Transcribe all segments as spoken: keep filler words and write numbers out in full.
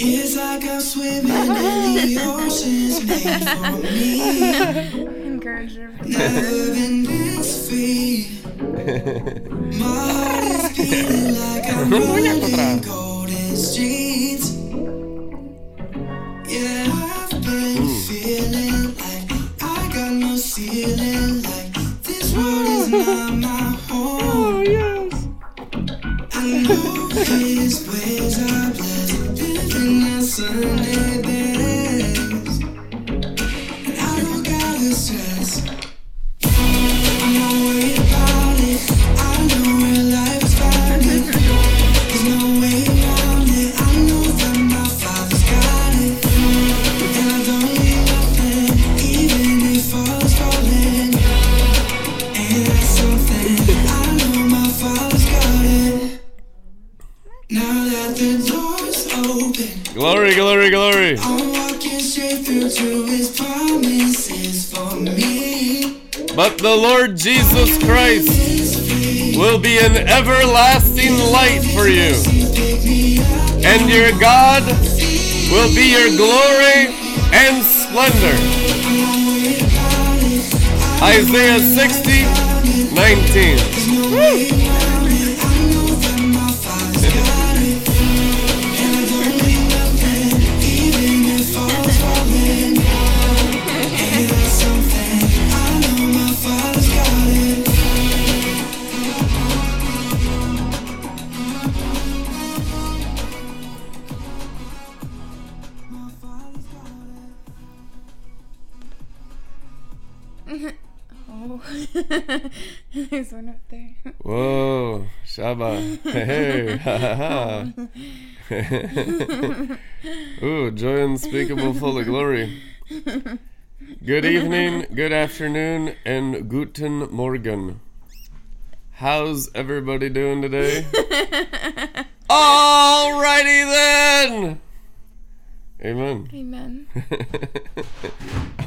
It's like I'm swimming in the oceans made for me. Encourage her. Living this free. My heart is feeling like I'm running golden streets. Yeah, I've been feeling like I got no ceiling. Like this world is not my home. Oh, yes. I know his ways are blessed. Living on Sunday best. And I don't gotta stress. I'm not worried about it. I know where life's burning. There's no way around it. I know that my father's got it. And I don't need nothing, even if I was falling. And that's something. I know my father's got it. Now that the door's open. Glory, glory, glory. I'm walking straight through to his promises for me. But the Lord Jesus Christ will be an everlasting light for you. And your God will be your glory and splendor. Isaiah sixty nineteen. Woo! There's one up there. Whoa, Shabbat. Hey, ha ha ha. Ooh, joy unspeakable, full of glory. Good evening, good afternoon, and guten Morgen. How's everybody doing today? Alrighty then! Amen. Amen.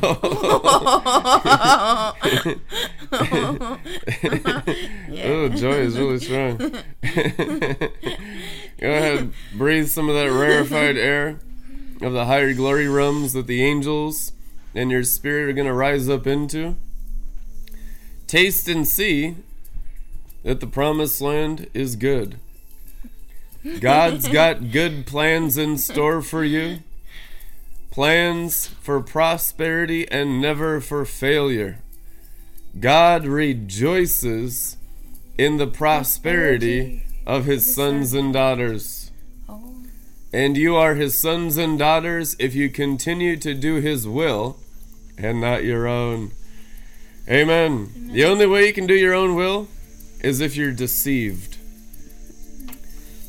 Oh. Oh. Yeah. Oh, joy is really strong. Go ahead, breathe some of that rarefied air of the higher glory realms that the angels and your spirit are going to rise up into. Taste and see that the promised land is good. God's got good plans in store for you. Plans for prosperity and never for failure. God rejoices in the prosperity of his sons and daughters. And you are his sons and daughters if you continue to do his will and not your own. Amen. Amen. The only way you can do your own will is if you're deceived.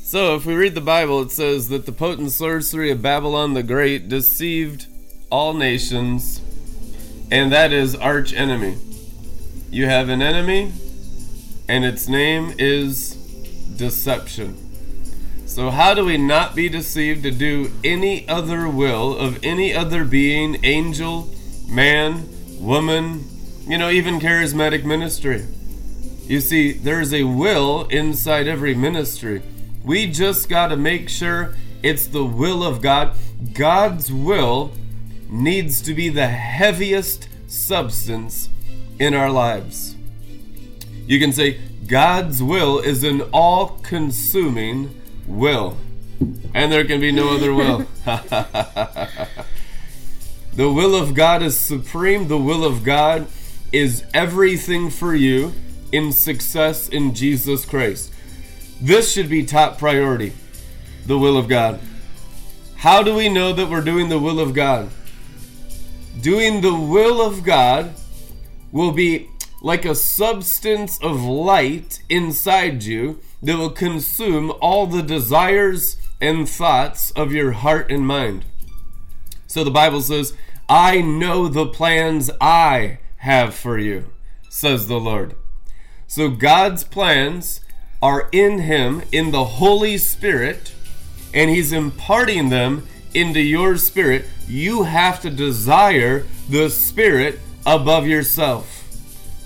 So if we read the Bible, it says that the potent sorcery of Babylon the Great deceived all nations, and that is arch enemy. You have an enemy, and its name is deception. So how do we not be deceived to do any other will of any other being, angel, man, woman, you know, even charismatic ministry? You see, there is a will inside every ministry. We just got to make sure it's the will of God. God's will needs to be the heaviest substance in our lives. You can say God's will is an all-consuming will. And there can be no other will. The will of God is supreme. The will of God is everything for you in success in Jesus Christ. This should be top priority, the will of God. How do we know that we're doing the will of God? Doing the will of God will be like a substance of light inside you that will consume all the desires and thoughts of your heart and mind. So the Bible says, I know the plans I have for you, says the Lord. So God's plans are in him, in the Holy Spirit, and he's imparting them into your spirit. You have to desire the Spirit above yourself.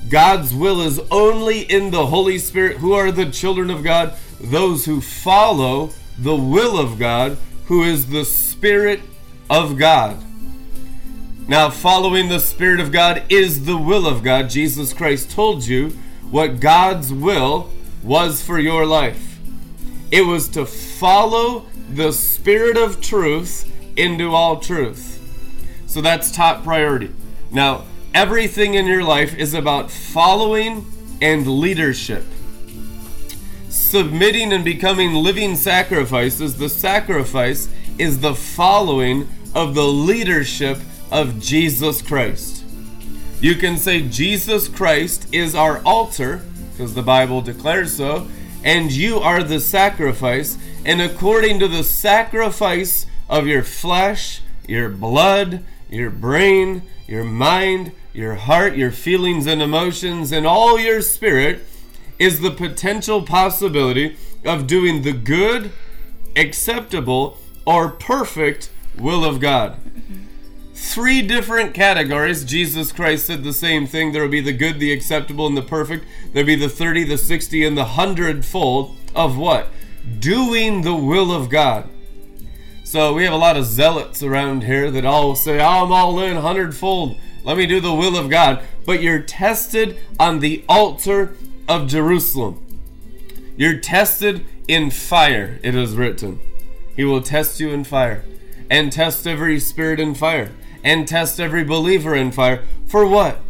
God's will is only in the Holy Spirit. Who are the children of God? Those who follow the will of God, who is the Spirit of God. Now, following the Spirit of God is the will of God. Jesus Christ told you what God's will was for your life. It was to follow the Spirit of truth into all truth. So that's top priority. Now, everything in your life is about following and leadership. Submitting and becoming living sacrifices. The sacrifice is the following of the leadership of Jesus Christ. You can say Jesus Christ is our altar, because the Bible declares so, and you are the sacrifice, and according to the sacrifice of your flesh, your blood, your brain, your mind, your heart, your feelings and emotions, and all your spirit is the potential possibility of doing the good, acceptable, or perfect will of God. Three different categories. Jesus Christ said the same thing. There will be the good, the acceptable, and the perfect. There will be the thirty, the sixty, and the hundredfold of what? Doing the will of God. So we have a lot of zealots around here that all say, oh, I'm all in, hundredfold. Let me do the will of God. But you're tested on the altar of Jerusalem. You're tested in fire, it is written. He will test you in fire, and test every spirit in fire, and test every believer in fire. For what?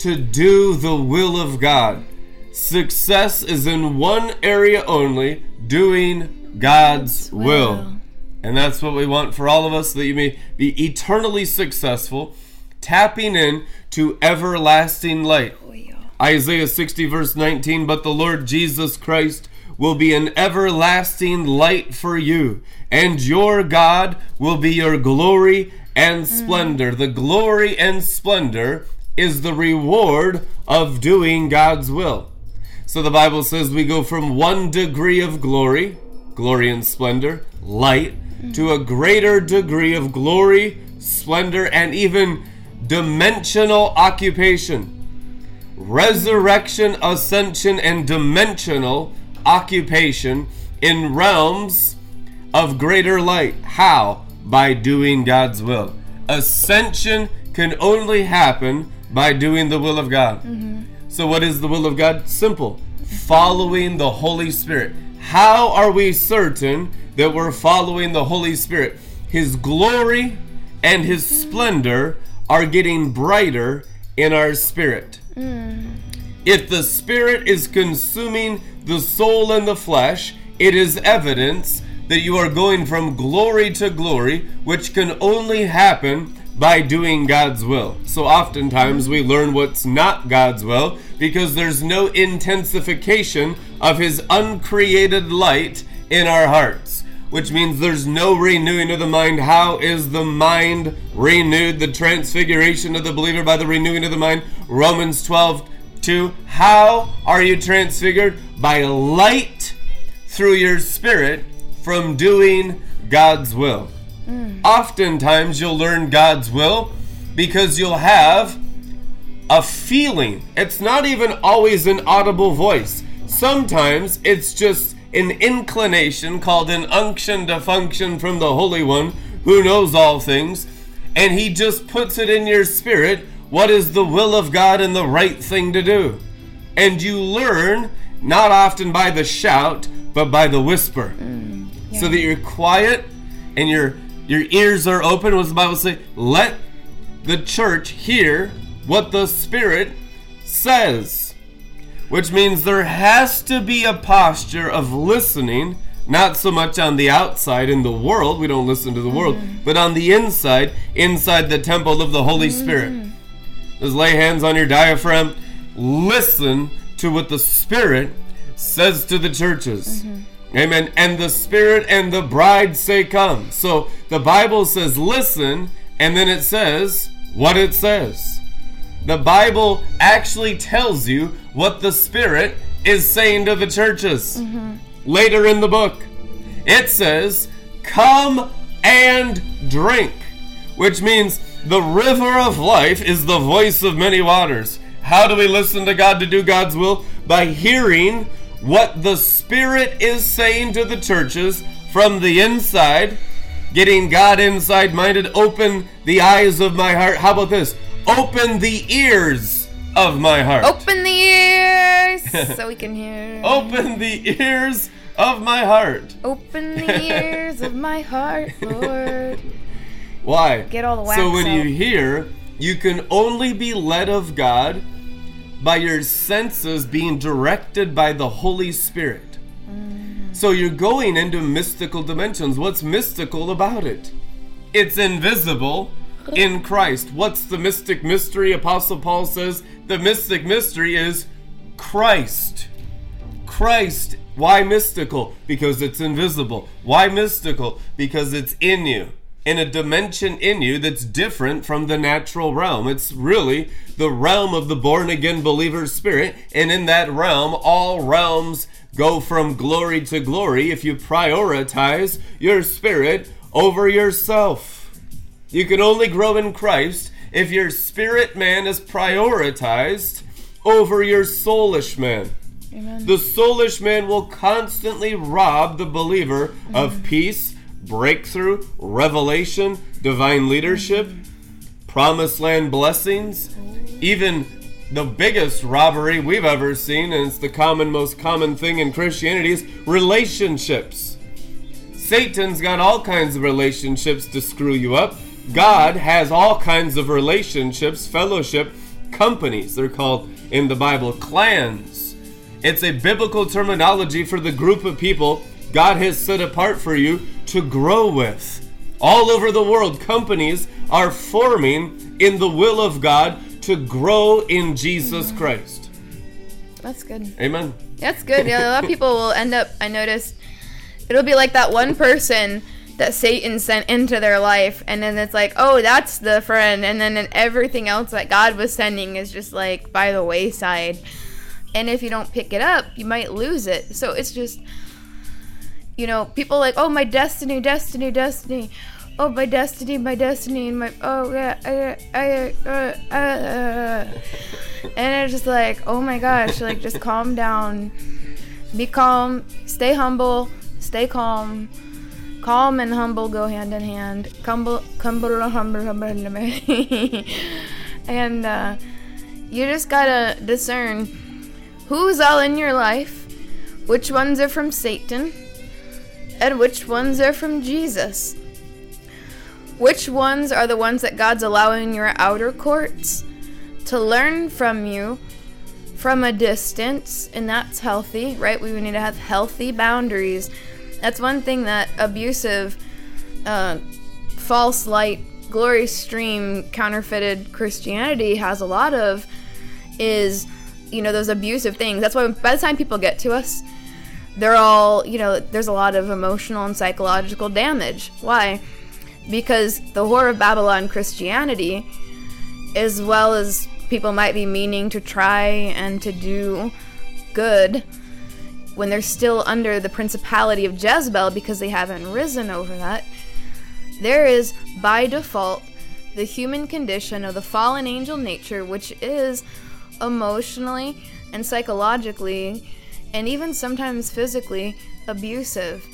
To do the will of God. Success is in one area only, doing God's will. will. And that's what we want for all of us, that you may be eternally successful, tapping in to everlasting light. Oh, yeah. Isaiah sixty verse nineteen, but the Lord Jesus Christ will be an everlasting light for you, and your God will be your glory and splendor. Mm. The glory and splendor is the reward of doing God's will. So the Bible says we go from one degree of glory, glory and splendor, light, mm. to a greater degree of glory, splendor, and even dimensional occupation. Resurrection, ascension, and dimensional occupation in realms of greater light. How? By doing God's will. Ascension can only happen by doing the will of God. Mm-hmm. So what is the will of God? Simple. Following the Holy Spirit. How are we certain that we're following the Holy Spirit? His glory and His splendor are getting brighter in our spirit. Mm. If the Spirit is consuming the soul and the flesh, it is evidence that you are going from glory to glory, which can only happen by doing God's will. So oftentimes we learn what's not God's will because there's no intensification of His uncreated light in our hearts, which means there's no renewing of the mind. How is the mind renewed? The transfiguration of the believer by the renewing of the mind. Romans twelve two. How are you transfigured? By light through your spirit from doing God's will. Mm. Oftentimes you'll learn God's will because you'll have a feeling. It's not even always an audible voice. Sometimes it's just an inclination called an unction to function from the Holy One who knows all things, and He just puts it in your spirit what is the will of God and the right thing to do. And you learn not often by the shout but by the whisper. Mm, yeah. So that you're quiet and your your ears are open. What does the Bible say? Let the church hear what the Spirit says. Which means there has to be a posture of listening, not so much on the outside in the world, we don't listen to the mm. world, but on the inside, inside the temple of the Holy mm. Spirit. Just lay hands on your diaphragm, listen to what the Spirit says to the churches. Mm-hmm. Amen. And the Spirit and the bride say, come. So the Bible says, listen, and then it says what it says. The Bible actually tells you what the Spirit is saying to the churches. Mm-hmm. Later in the book, it says, come and drink, which means the river of life is the voice of many waters. How do we listen to God to do God's will? By hearing what the Spirit is saying to the churches from the inside getting God inside minded. Open the eyes of my heart. How about this? Open the ears of my heart. Open the ears so we can hear. Open the ears of my heart. Open the ears of my heart, Lord. Why? Get all the wax So when out. You hear, you can only be led of God by your senses being directed by the Holy Spirit. Mm. So you're going into mystical dimensions. What's mystical about it? It's invisible in Christ. What's the mystic mystery? Apostle Paul says the mystic mystery is Christ. Christ. Why mystical? Because it's invisible. Why mystical? Because it's in you. In a dimension in you that's different from the natural realm. It's really the realm of the born-again believer's spirit, and in that realm, all realms go from glory to glory if you prioritize your spirit over yourself. You can only grow in Christ if your spirit man is prioritized over your soulish man. Amen. The soulish man will constantly rob the believer mm-hmm. of peace, breakthrough, revelation, divine leadership, promised land blessings. Even the biggest robbery we've ever seen, and it's the common, most common thing in Christianity, is relationships. Satan's got all kinds of relationships to screw you up. God has all kinds of relationships, fellowship, companies. They're called in the Bible clans. It's a biblical terminology for the group of people God has set apart for you to grow with. All over the world, companies are forming in the will of God to grow in Jesus mm-hmm. Christ. That's good. Amen. That's good. Yeah, a lot of people will end up, I noticed, it'll be like that one person that Satan sent into their life, and then it's like, oh, that's the friend, and then everything else that God was sending is just like by the wayside. And if you don't pick it up, you might lose it. So it's just... You know, people like, oh, my destiny, destiny, destiny. Oh, my destiny, my destiny. And my, oh, yeah, I, I, uh, uh. And it's just like, oh my gosh, like, just calm down. Be calm, stay humble, stay calm. Calm and humble go hand in hand. Cumble, cumble, humble, humble. And uh, you just gotta discern who's all in your life, which ones are from Satan, and which ones are from Jesus. Which ones are the ones that God's allowing your outer courts to learn from you from a distance, and that's healthy, right? We need to have healthy boundaries. That's one thing that abusive, uh, false light, glory stream, counterfeited Christianity has a lot of, is, you know, those abusive things. That's why by the time people get to us, they're all, you know, there's a lot of emotional and psychological damage. Why? Because the Whore of Babylon Christianity, as well as people might be meaning to try and to do good, when they're still under the principality of Jezebel because they haven't risen over that, there is, by default, the human condition of the fallen angel nature, which is emotionally and psychologically and even sometimes physically abusive.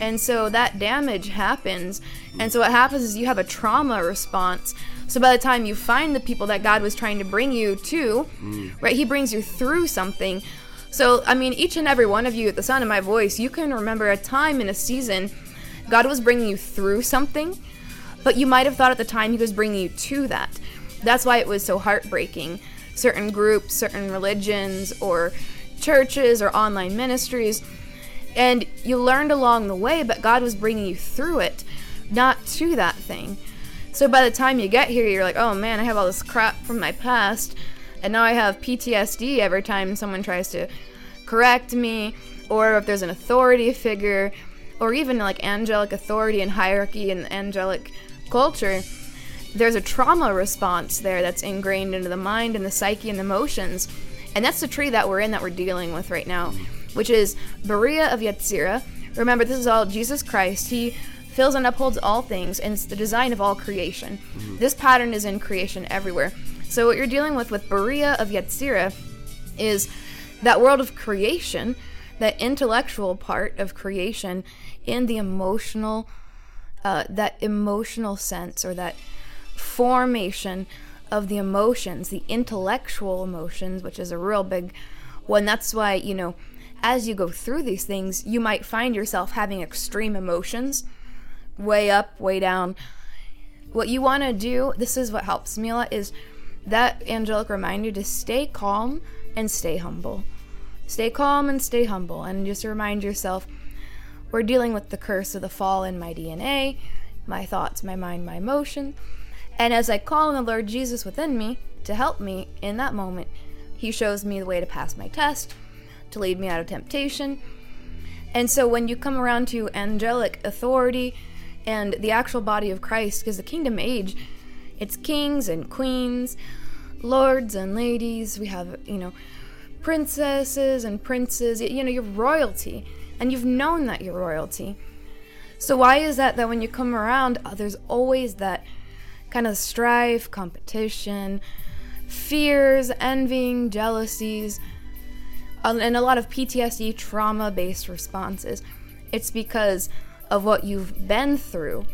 And so that damage happens. And so what happens is you have a trauma response. So by the time you find the people that God was trying to bring you to, mm. right, he brings you through something. So, I mean, each and every one of you at the sound of my voice, you can remember a time in a season God was bringing you through something, but you might have thought at the time he was bringing you to that. That's why it was so heartbreaking. Certain groups, certain religions, or churches or online ministries, and you learned along the way, but God was bringing you through it, not to that thing. So by the time you get here, you're like, oh man, I have all this crap from my past, and now I have P T S D every time someone tries to correct me, or if there's an authority figure, or even like angelic authority and hierarchy and angelic culture, there's a trauma response there that's ingrained into the mind and the psyche and the emotions. And that's the tree that we're in, that we're dealing with right now, which is Berea of Yetzirah. Remember, this is all Jesus Christ. He fills and upholds all things, and it's the design of all creation. Mm-hmm. This pattern is in creation everywhere. So what you're dealing with with Berea of Yetzirah is that world of creation, that intellectual part of creation, and the emotional uh, that emotional sense, or that formation of the emotions, the intellectual emotions, which is a real big one. That's why, you know, as you go through these things, you might find yourself having extreme emotions, way up, way down. What you want to do, this is what helps, Mila, is that angelic reminder you to stay calm and stay humble. Stay calm and stay humble, and just remind yourself, we're dealing with the curse of the fall in my D N A, my thoughts, my mind, my emotion. And as I call on the Lord Jesus within me to help me in that moment, he shows me the way to pass my test, to lead me out of temptation. And so when you come around to angelic authority and the actual body of Christ, because the kingdom age, it's kings and queens, lords and ladies, we have, you know, princesses and princes, you know, you're royalty, and you've known that you're royalty. So why is that that when you come around, oh, there's always that kind of strife, competition, fears, envying, jealousies, and a lot of P T S D, trauma-based responses. It's because of what you've been through.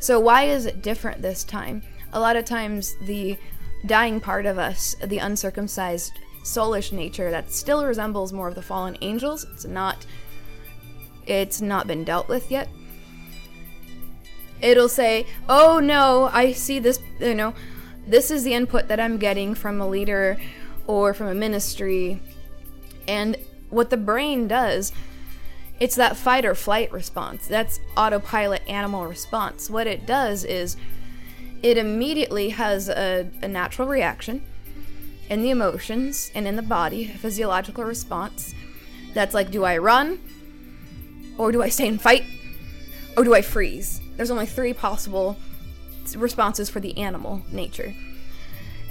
So why is it different this time? A lot of times the dying part of us, the uncircumcised soulish nature that still resembles more of the fallen angels, it's not it's not been dealt with yet. It'll say, oh no, I see this, you know, this is the input that I'm getting from a leader or from a ministry. And what the brain does, it's that fight or flight response. That's autopilot animal response. What it does is it immediately has a, a natural reaction in the emotions and in the body, a physiological response that's like, do I run? Or do I stay and fight? Or do I freeze? There's only three possible responses for the animal nature.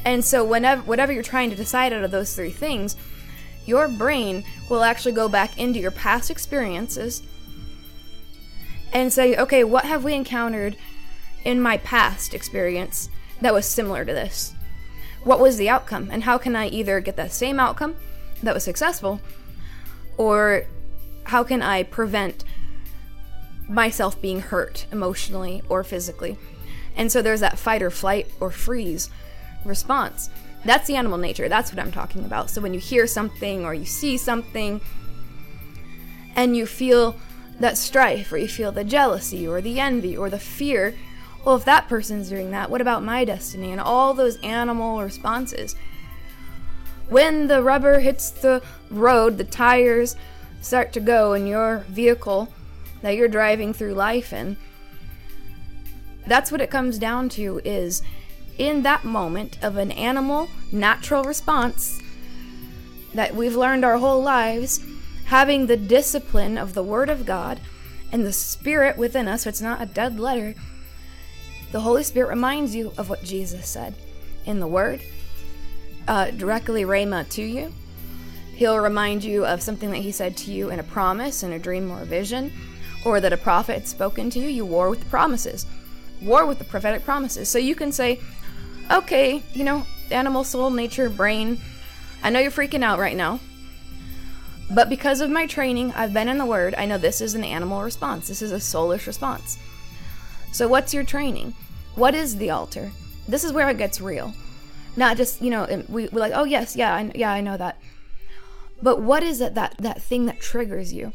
And so whenever, whatever you're trying to decide out of those three things, your brain will actually go back into your past experiences and say, okay, what have we encountered in my past experience that was similar to this? What was the outcome? And how can I either get that same outcome that was successful, or how can I prevent myself being hurt emotionally or physically? And so there's that fight or flight or freeze response. That's the animal nature. That's what I'm talking about. So when you hear something or you see something and you feel that strife, or you feel the jealousy or the envy or the fear, well, if that person's doing that, what about my destiny? And all those animal responses. When the rubber hits the road, the tires start to go in your vehicle that you're driving through life in, that's what it comes down to, is in that moment of an animal natural response that we've learned our whole lives, having the discipline of the Word of God and the Spirit within us, so it's not a dead letter. The Holy Spirit reminds you of what Jesus said in the Word, uh, directly rhema to you. He'll remind you of something that he said to you in a promise, in a dream or a vision, or that a prophet had spoken to you. You war with the promises. War with the prophetic promises. So you can say, okay, you know, animal, soul, nature, brain, I know you're freaking out right now, but because of my training, I've been in the Word, I know this is an animal response. This is a soulish response. So what's your training? What is the altar? This is where it gets real. Not just, you know, we, we're like, oh yes, yeah, I, yeah, I know that. But what is it, that, that thing that triggers you,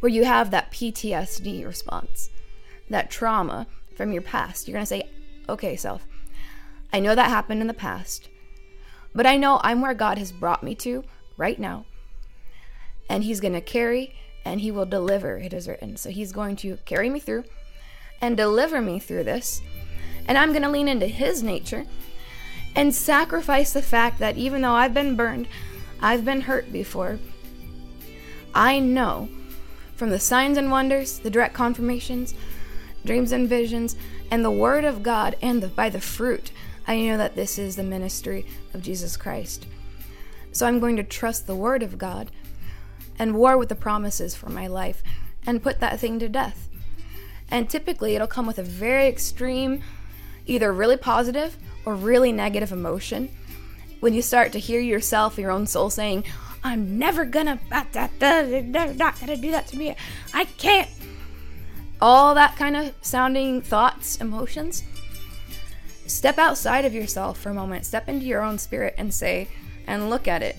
where you have that P T S D response, that trauma from your past? You're going to say, okay, self, I know that happened in the past, but I know I'm where God has brought me to right now, and he's going to carry and he will deliver, it is written. So he's going to carry me through and deliver me through this, and I'm going to lean into his nature and sacrifice the fact that even though I've been burned, I've been hurt before, I know from the signs and wonders, the direct confirmations, dreams and visions, and the Word of God, and the, by the fruit, I know that this is the ministry of Jesus Christ. So I'm going to trust the Word of God and war with the promises for my life and put that thing to death. And typically it'll come with a very extreme, either really positive or really negative emotion. When you start to hear yourself, your own soul saying, I'm never gonna, not gonna do that to me, I can't. all that kind of sounding thoughts, emotions. Step outside of yourself for a moment. Step into your own spirit and say, and look at it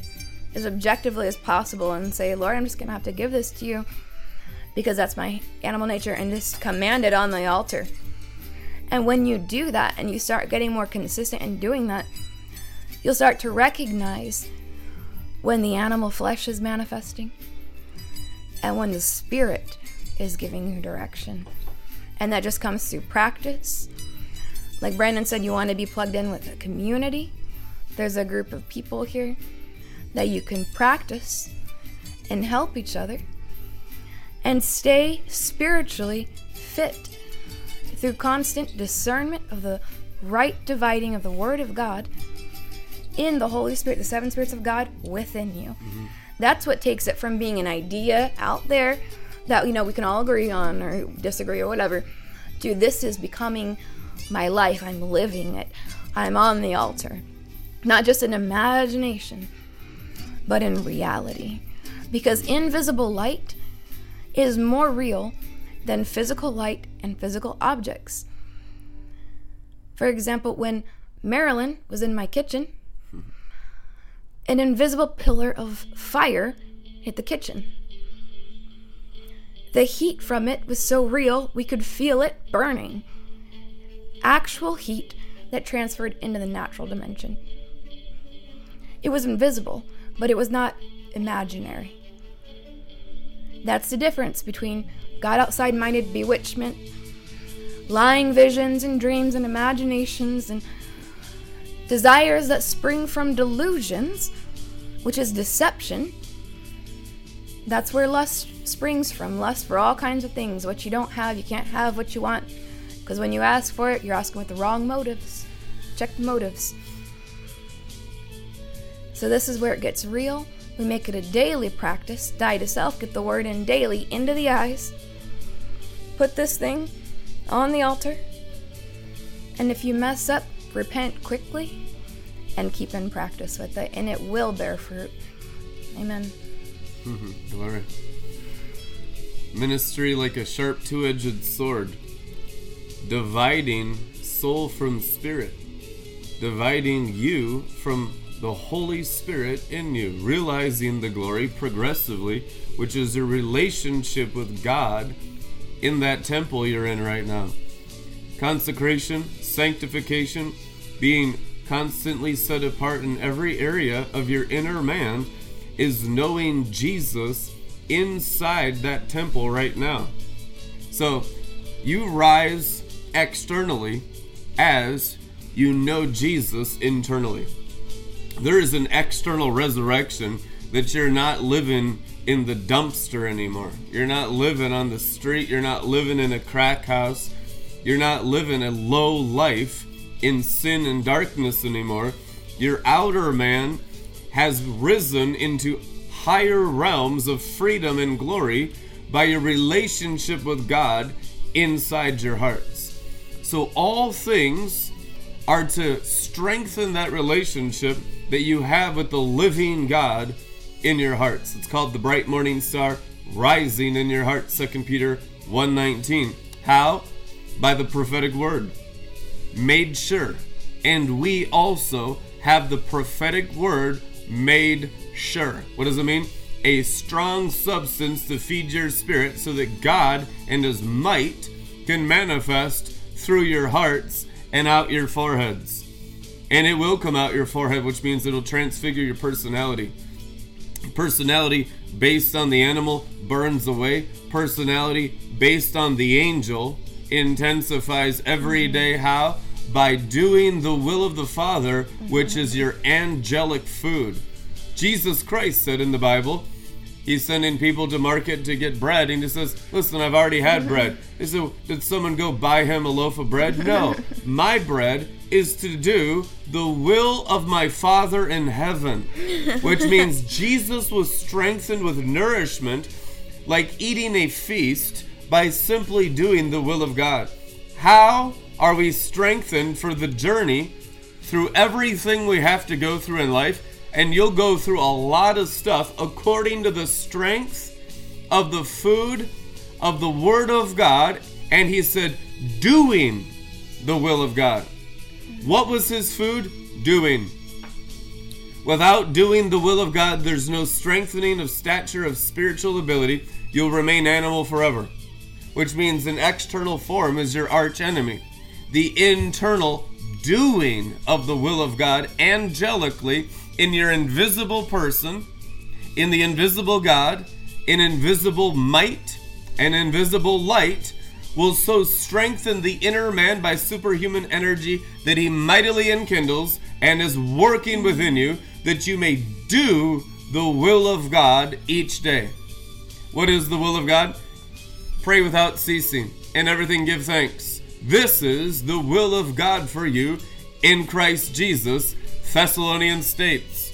as objectively as possible and say, Lord, I'm just going to have to give this to you because that's my animal nature, and just command it on the altar. And when you do that and you start getting more consistent in doing that, you'll start to recognize when the animal flesh is manifesting and when the spirit is giving you direction. And that just comes through practice. Like Brandon said, you want to be plugged in with a community. There's a group of people here that you can practice and help each other and stay spiritually fit through constant discernment of the right dividing of the Word of God in the Holy Spirit, the seven spirits of God within you. Mm-hmm. That's what takes it from being an idea out there that, you know, we can all agree on or disagree or whatever, to this is becoming my life. I'm living it. I'm on the altar. Not just in imagination, but in reality. Because invisible light is more real than physical light and physical objects. For example, when Marilyn was in my kitchen, an invisible pillar of fire hit the kitchen. The heat from it was so real, we could feel it burning. Actual heat that transferred into the natural dimension. It was invisible, but it was not imaginary. That's the difference between God outside-minded bewitchment, lying visions and dreams and imaginations and desires that spring from delusions, which is deception. That's where lust springs from, lust for all kinds of things. What you don't have, you can't have what you want. Because when you ask for it, you're asking with the wrong motives. Check the motives. So this is where it gets real. We make it a daily practice. Die to self, get the word in daily, into the eyes. Put this thing on the altar. And if you mess up, repent quickly and keep in practice with it. And it will bear fruit. Amen. Mm-hmm. Glory. Ministry like a sharp two-edged sword. Dividing soul from spirit. Dividing you from the Holy Spirit in you, realizing the glory progressively, which is a relationship with God in that temple you're in right now. Consecration, sanctification, being constantly set apart in every area of your inner man is knowing Jesus inside that temple right now. So you rise externally as you know Jesus internally. There is an external resurrection that you're not living in the dumpster anymore. You're not living on the street. You're not living in a crack house. You're not living a low life in sin and darkness anymore. Your outer man has risen into higher realms of freedom and glory by your relationship with God inside your hearts. So all things are to strengthen that relationship that you have with the living God in your hearts. It's called the bright morning star rising in your heart, Second Peter one nineteen. How? By the prophetic word. Made sure. And we also have the prophetic word made sure. What does it mean? A strong substance to feed your spirit so that God and His might can manifest through your hearts and out your foreheads. And it will come out your forehead, which means it'll transfigure your personality. Personality based on the animal burns away. Personality based on the angel intensifies every day. How? By doing the will of the Father, which is your angelic food. Jesus Christ said in the Bible, He's sending people to market to get bread, and He says, listen, I've already had bread. They said, did someone go buy Him a loaf of bread? No. My bread is to do the will of my Father in heaven, which means Jesus was strengthened with nourishment, like eating a feast, by simply doing the will of God. How are we strengthened for the journey through everything we have to go through in life? And you'll go through a lot of stuff according to the strength of the food of the Word of God and he said, doing the will of God. What was his food? Doing. Without doing the will of God, there's no strengthening of stature of spiritual ability. You'll remain animal forever, which means an external form is your arch enemy. The internal doing of the will of God angelically in your invisible person, in the invisible God, in invisible might and invisible light, will so strengthen the inner man by superhuman energy that he mightily enkindles and is working within you, that you may do the will of God each day. What is the will of God? Pray without ceasing, and everything give thanks. This is the will of God for you in Christ Jesus, Thessalonians states.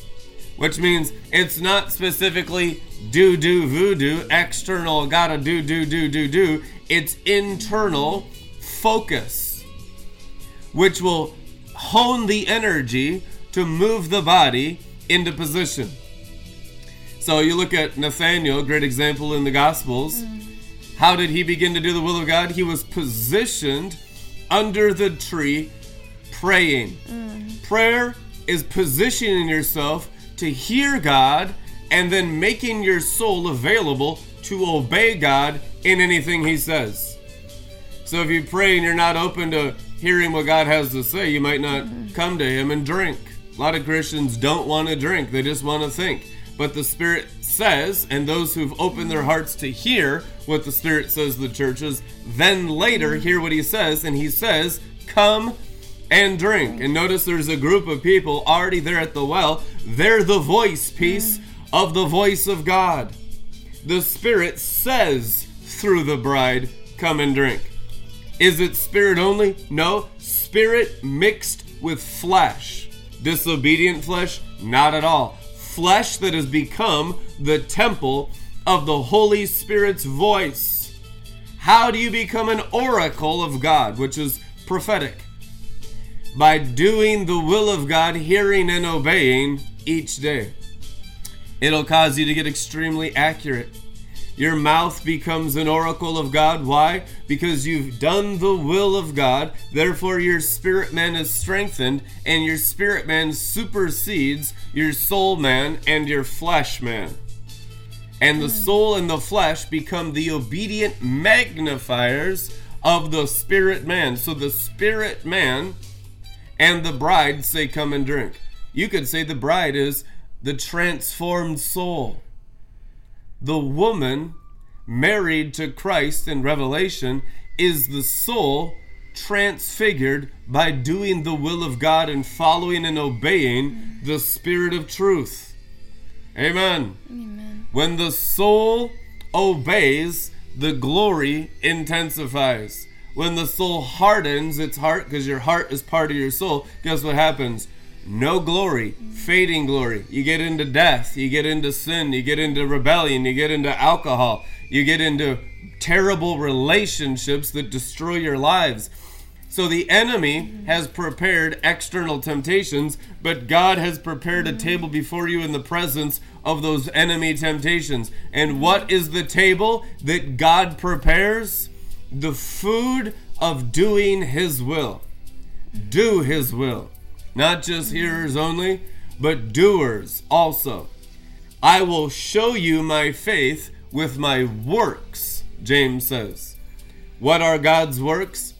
Which means it's not specifically do, do, voodoo, external, gotta do, do, do, do, do. It's internal focus, which will hone the energy to move the body into position. So you look at Nathaniel, great example in the Gospels. Mm. How did he begin to do the will of God? He was positioned under the tree praying. Mm. Prayer is positioning yourself to hear God and then making your soul available to obey God in anything he says. So if you pray and you're not open to hearing what God has to say, you might not come to him and drink. A lot of Christians don't want to drink. They just want to think. But the Spirit says, and those who've opened their hearts to hear what the Spirit says to the churches, then later hear what he says, and he says, come and drink. And notice there's a group of people already there at the well. They're the voice piece of the voice of God. The Spirit says through the bride, come and drink. Is it spirit only? No. Spirit mixed with flesh. Disobedient flesh? Not at all. Flesh that has become the temple of the Holy Spirit's voice. How do you become an oracle of God, which is prophetic? By doing the will of God, hearing and obeying each day. It'll cause you to get extremely accurate. Your mouth becomes an oracle of God. Why? Because you've done the will of God. Therefore, your spirit man is strengthened, and your spirit man supersedes your soul man and your flesh man. And the soul and the flesh become the obedient magnifiers of the spirit man. So the spirit man and the bride say, come and drink. You could say the bride is the transformed soul. The woman married to Christ in Revelation is the soul transfigured by doing the will of God and following and obeying the Spirit of truth. Amen. Amen. When the soul obeys, the glory intensifies. When the soul hardens its heart, because your heart is part of your soul, guess what happens? No glory, fading glory. You get into death, you get into sin, you get into rebellion, you get into alcohol, you get into terrible relationships that destroy your lives. So the enemy has prepared external temptations, but God has prepared a table before you in the presence of those enemy temptations. And what is the table that God prepares? The food of doing his will. Do his will. Not just hearers only, but doers also. I will show you my faith with my works, James says. What are God's works?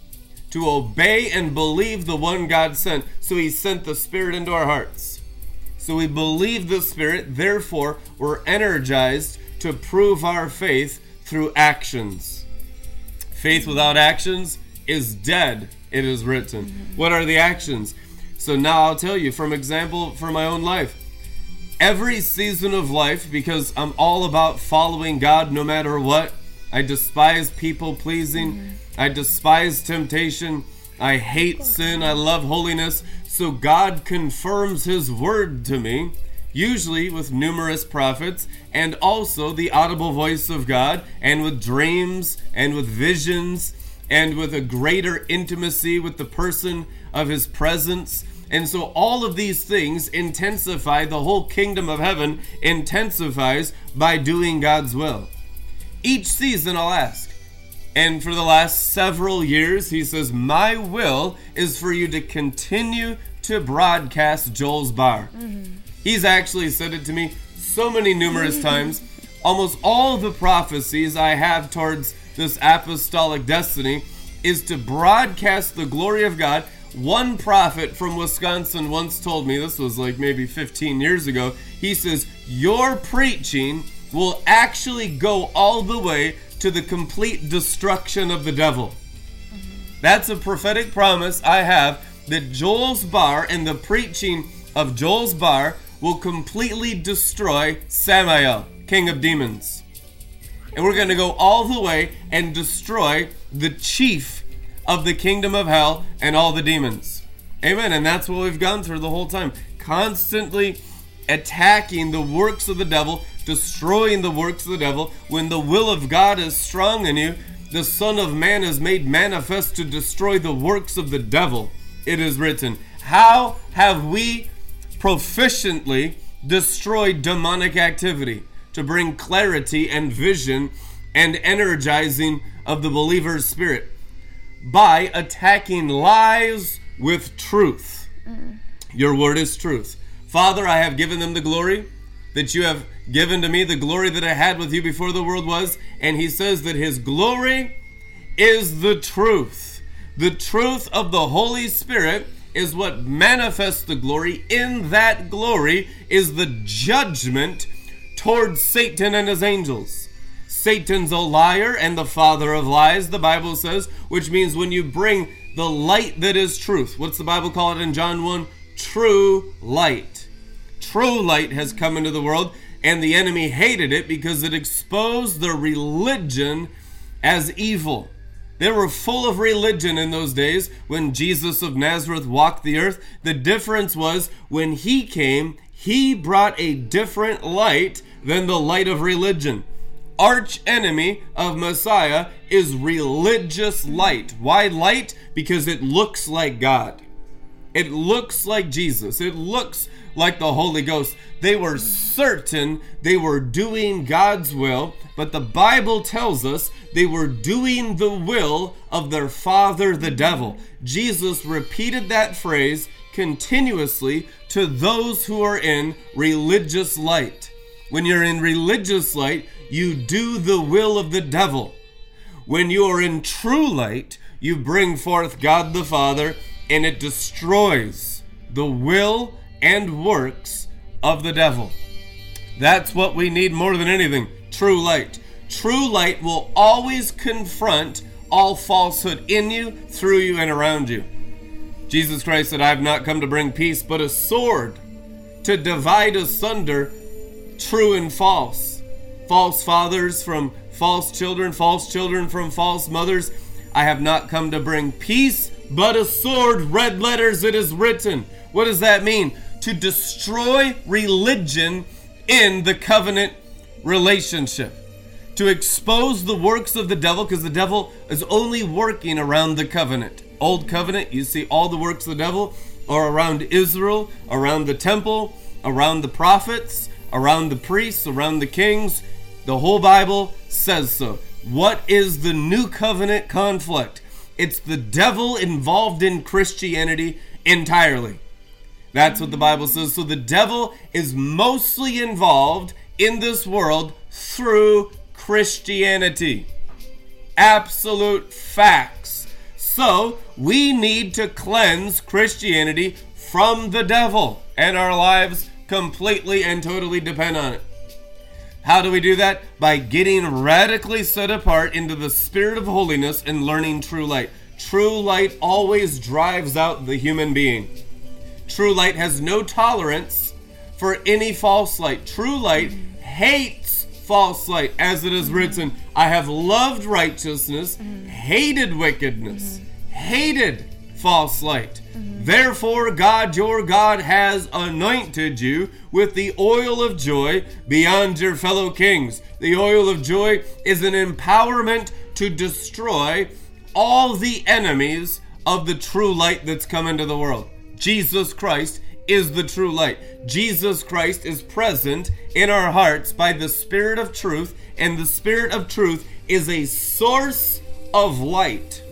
To obey and believe the one God sent. So he sent the Spirit into our hearts. So we believe the Spirit, therefore we're energized to prove our faith through actions. Faith without actions is dead, it is written. What are the actions? So now I'll tell you from example from my own life. Every season of life, because I'm all about following God no matter what. I despise people pleasing. I despise temptation. I hate sin. I love holiness. So God confirms his word to me, usually with numerous prophets and also the audible voice of God, and with dreams and with visions and with a greater intimacy with the person of his presence. And so all of these things intensify. The whole kingdom of heaven intensifies by doing God's will. Each season I'll ask, And for the last several years, he says, my will is for you to continue to broadcast Joel's Bar. Mm-hmm. He's actually said it to me so many numerous times. Almost all the prophecies I have towards this apostolic destiny is to broadcast the glory of God. One prophet from Wisconsin once told me, this was like maybe fifteen years ago, he says, your preaching will actually go all the way to the complete destruction of the devil. Mm-hmm. That's a prophetic promise I have, that Joel's Bar and the preaching of Joel's Bar will completely destroy Samael, king of demons. And we're going to go all the way and destroy the chief of the kingdom of hell and all the demons. Amen. And that's what we've gone through the whole time. Constantly attacking the works of the devil, destroying the works of the devil. When the will of God is strong in you, the Son of Man is made manifest to destroy the works of the devil. It is written. How have we proficiently destroyed demonic activity? To bring clarity and vision and energizing of the believer's spirit. By attacking lies with truth. Mm. Your word is truth. Father, I have given them the glory that you have given to me, the glory that I had with you before the world was. And he says that his glory is the truth. The truth of the Holy Spirit is what manifests the glory. In that glory is the judgment towards Satan and his angels. Satan's a liar and the father of lies, the Bible says, which means when you bring the light that is truth. What's the Bible call it in John one? True light. True light has come into the world, and the enemy hated it because it exposed the religion as evil. They were full of religion in those days when Jesus of Nazareth walked the earth. The difference was when he came, he brought a different light than the light of religion. Arch enemy of Messiah is religious light. Why light? Because it looks like God. It looks like Jesus. It looks like the Holy Ghost. They were certain they were doing God's will, but the Bible tells us they were doing the will of their father, the devil. Jesus repeated that phrase continuously to those who are in religious light. When you're in religious light, you do the will of the devil. When you are in true light, you bring forth God the Father, and it destroys the will and works of the devil. That's what we need more than anything, true light. True light will always confront all falsehood in you, through you, and around you. Jesus Christ said, I have not come to bring peace, but a sword to divide asunder true and false. False fathers from false children, false children from false mothers. I have not come to bring peace, but a sword. Red letters, it is written. What does that mean? To destroy religion in the covenant relationship. To expose the works of the devil, because the devil is only working around the covenant. Old covenant, you see all the works of the devil are around Israel, around the temple, around the prophets, around the priests, around the kings. The whole Bible says so. What is the new covenant conflict? It's the devil involved in Christianity entirely. That's what the Bible says. So the devil is mostly involved in this world through Christianity. Absolute facts. So we need to cleanse Christianity from the devil, and our lives completely and totally depend on it. How do we do that? By getting radically set apart into the spirit of holiness and learning true light. True light always drives out the human being. True light has no tolerance for any false light. True light hates false light, as it is written. I have loved righteousness, hated wickedness, hated false light. Therefore, God, your God, has anointed you with the oil of joy beyond your fellow kings. The oil of joy is an empowerment to destroy all the enemies of the true light that's come into the world. Jesus Christ is the true light. Jesus Christ is present in our hearts by the Spirit of truth, and the Spirit of truth is a source of light.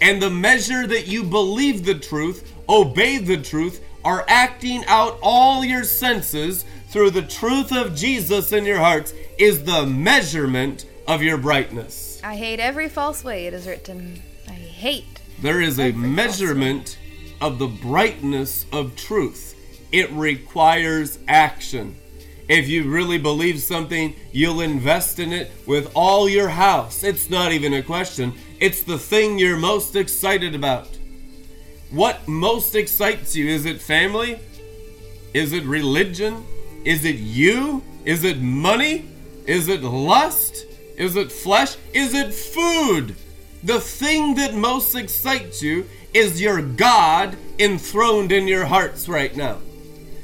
And the measure that you believe the truth, obey the truth, are acting out all your senses through the truth of Jesus in your hearts is the measurement of your brightness. I hate every false way, it is written. I hate. There is a measurement of the brightness of truth. It requires action. If you really believe something, you'll invest in it with all your house. It's not even a question. It's the thing you're most excited about. What most excites you? Is it family? Is it religion? Is it you? Is it money? Is it lust? Is it flesh? Is it food? The thing that most excites you is your God enthroned in your hearts right now.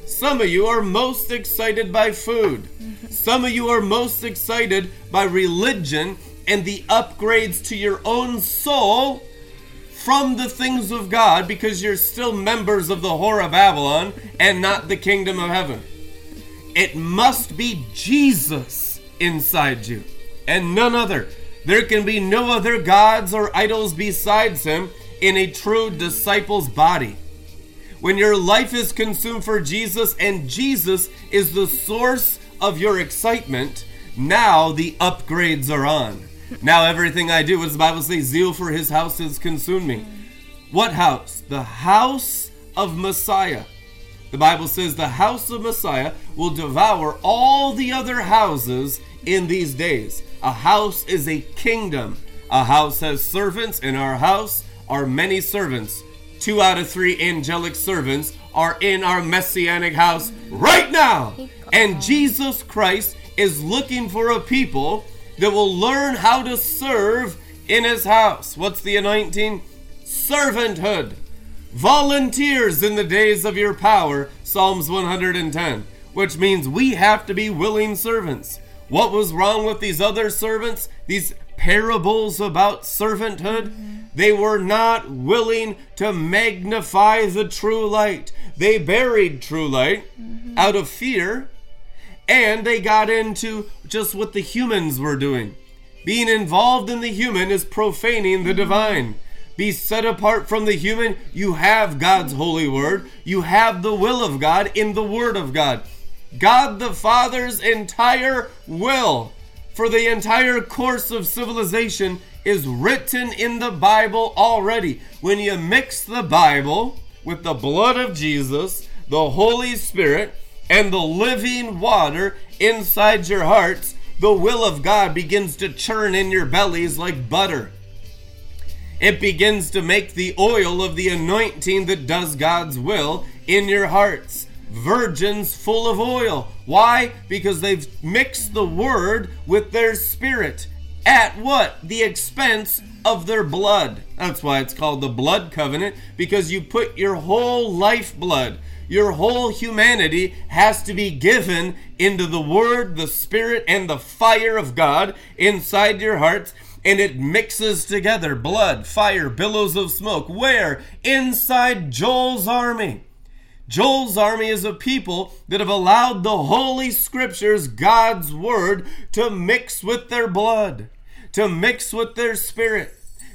Some of you are most excited by food. Some of you are most excited by religion and the upgrades to your own soul from the things of God, because you're still members of the whore of Babylon and not the kingdom of heaven. It must be Jesus inside you and none other. There can be no other gods or idols besides him in a true disciple's body. When your life is consumed for Jesus and Jesus is the source of your excitement, now the upgrades are on. Now everything I do, what does the Bible say? Zeal for his house has consumed me. What house? The house of Messiah. The Bible says the house of Messiah will devour all the other houses in these days. A house is a kingdom. A house has servants. In our house are many servants. Two out of three angelic servants are in our messianic house right now. And Jesus Christ is looking for a people that will learn how to serve in his house. What's the anointing? Servanthood. Volunteers in the days of your power, Psalms one hundred ten, which means we have to be willing servants. What was wrong with these other servants? These parables about servanthood? They were not willing to magnify the true light. They buried true light mm-hmm. out of fear, and they got into just what the humans were doing. Being involved in the human is profaning the mm-hmm. divine. Be set apart from the human. You have God's holy word. You have the will of God in the word of God. God the Father's entire will for the entire course of civilization is written in the Bible already. When you mix the Bible with the blood of Jesus, the Holy Spirit, and the living water inside your hearts, the will of God begins to churn in your bellies like butter. It begins to make the oil of the anointing that does God's will in your hearts. Virgins full of oil. Why? Because they've mixed the word with their spirit. At what? The expense of their blood. That's why it's called the blood covenant, because you put your whole lifeblood, your whole humanity has to be given into the word, the spirit, and the fire of God inside your hearts, and it mixes together blood, fire, billows of smoke. Where? Inside Joel's army. Joel's army is a people that have allowed the Holy Scriptures, God's Word, to mix with their blood, to mix with their spirit,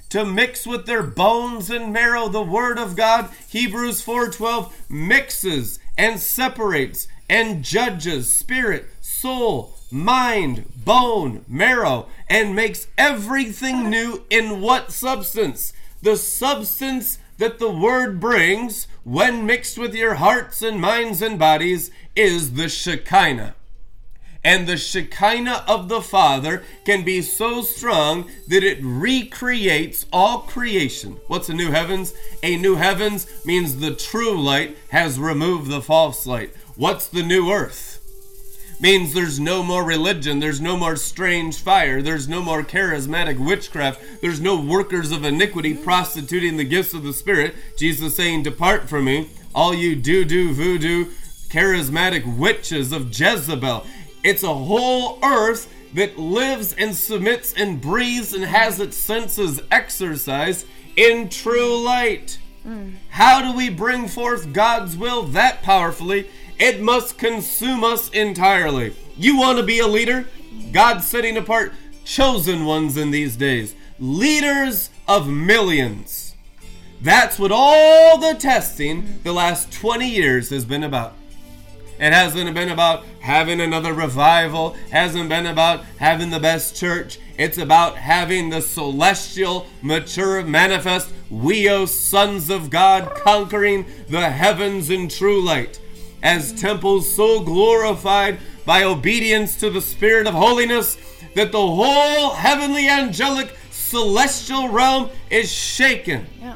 to mix with their bones and marrow. The Word of God, Hebrews four twelve, mixes and separates and judges spirit, soul, mind, bone, marrow, and makes everything new in what substance? The substance that the Word brings, when mixed with your hearts and minds and bodies, is the Shekinah. And the Shekinah of the Father can be so strong that it recreates all creation. What's a new heavens? A new heavens means the true light has removed the false light. What's the new earth? Means there's no more religion, there's no more strange fire, there's no more charismatic witchcraft, there's no workers of iniquity prostituting the gifts of the Spirit. Jesus saying, depart from me, all you do-do, voodoo, charismatic witches of Jezebel. It's a whole earth that lives and submits and breathes and has its senses exercised in true light. Mm. How do we bring forth God's will that powerfully? It must consume us entirely. You want to be a leader? God's setting apart chosen ones in these days. leaders of millions. That's what all the testing the last twenty years has been about. It hasn't been about having another revival. Hasn't been about having the best church. It's about having the celestial, mature, manifest, we, O sons of God, conquering the heavens in true light, as temples so glorified by obedience to the Spirit of holiness that the whole heavenly, angelic, celestial realm is shaken. Yeah.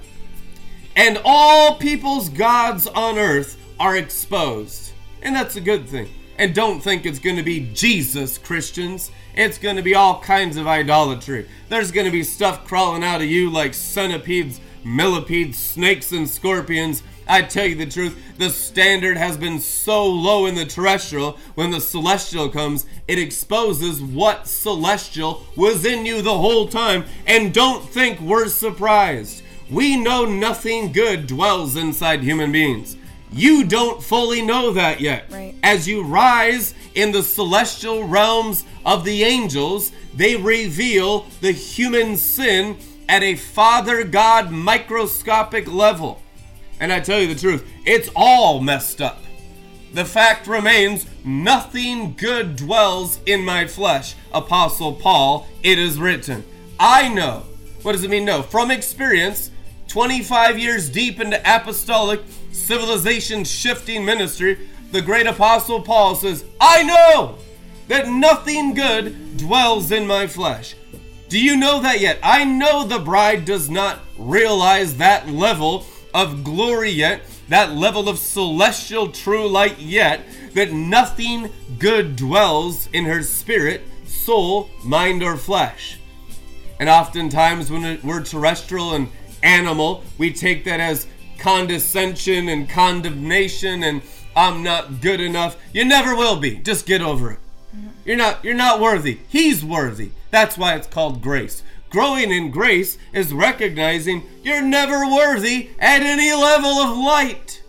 And all people's gods on earth are exposed. And that's a good thing. And don't think it's going to be Jesus, Christians. It's going to be all kinds of idolatry. There's going to be stuff crawling out of you like centipedes, millipedes, snakes, and scorpions. I tell you the truth, the standard has been so low in the terrestrial, when the celestial comes, it exposes what celestial was in you the whole time. And don't think we're surprised. We know nothing good dwells inside human beings. You don't fully know that yet. Right. As you rise in the celestial realms of the angels, they reveal the human sin at a Father God microscopic level. And I tell you the truth, it's all messed up. The fact remains, nothing good dwells in my flesh. Apostle Paul, it is written. I know. What does it mean? No. From experience, twenty-five years deep into apostolic civilization shifting ministry, the great apostle Paul says, I know that nothing good dwells in my flesh. Do you know that yet? I know the bride does not realize that level of glory yet, that level of celestial true light yet, that nothing good dwells in her spirit, soul, mind, or flesh. And oftentimes when we're terrestrial and animal, we take that as condescension and condemnation and I'm not good enough. You never will be. Just get over it. You're not you're not worthy. He's worthy. That's why it's called grace. Growing in grace is recognizing you're never worthy at any level of light.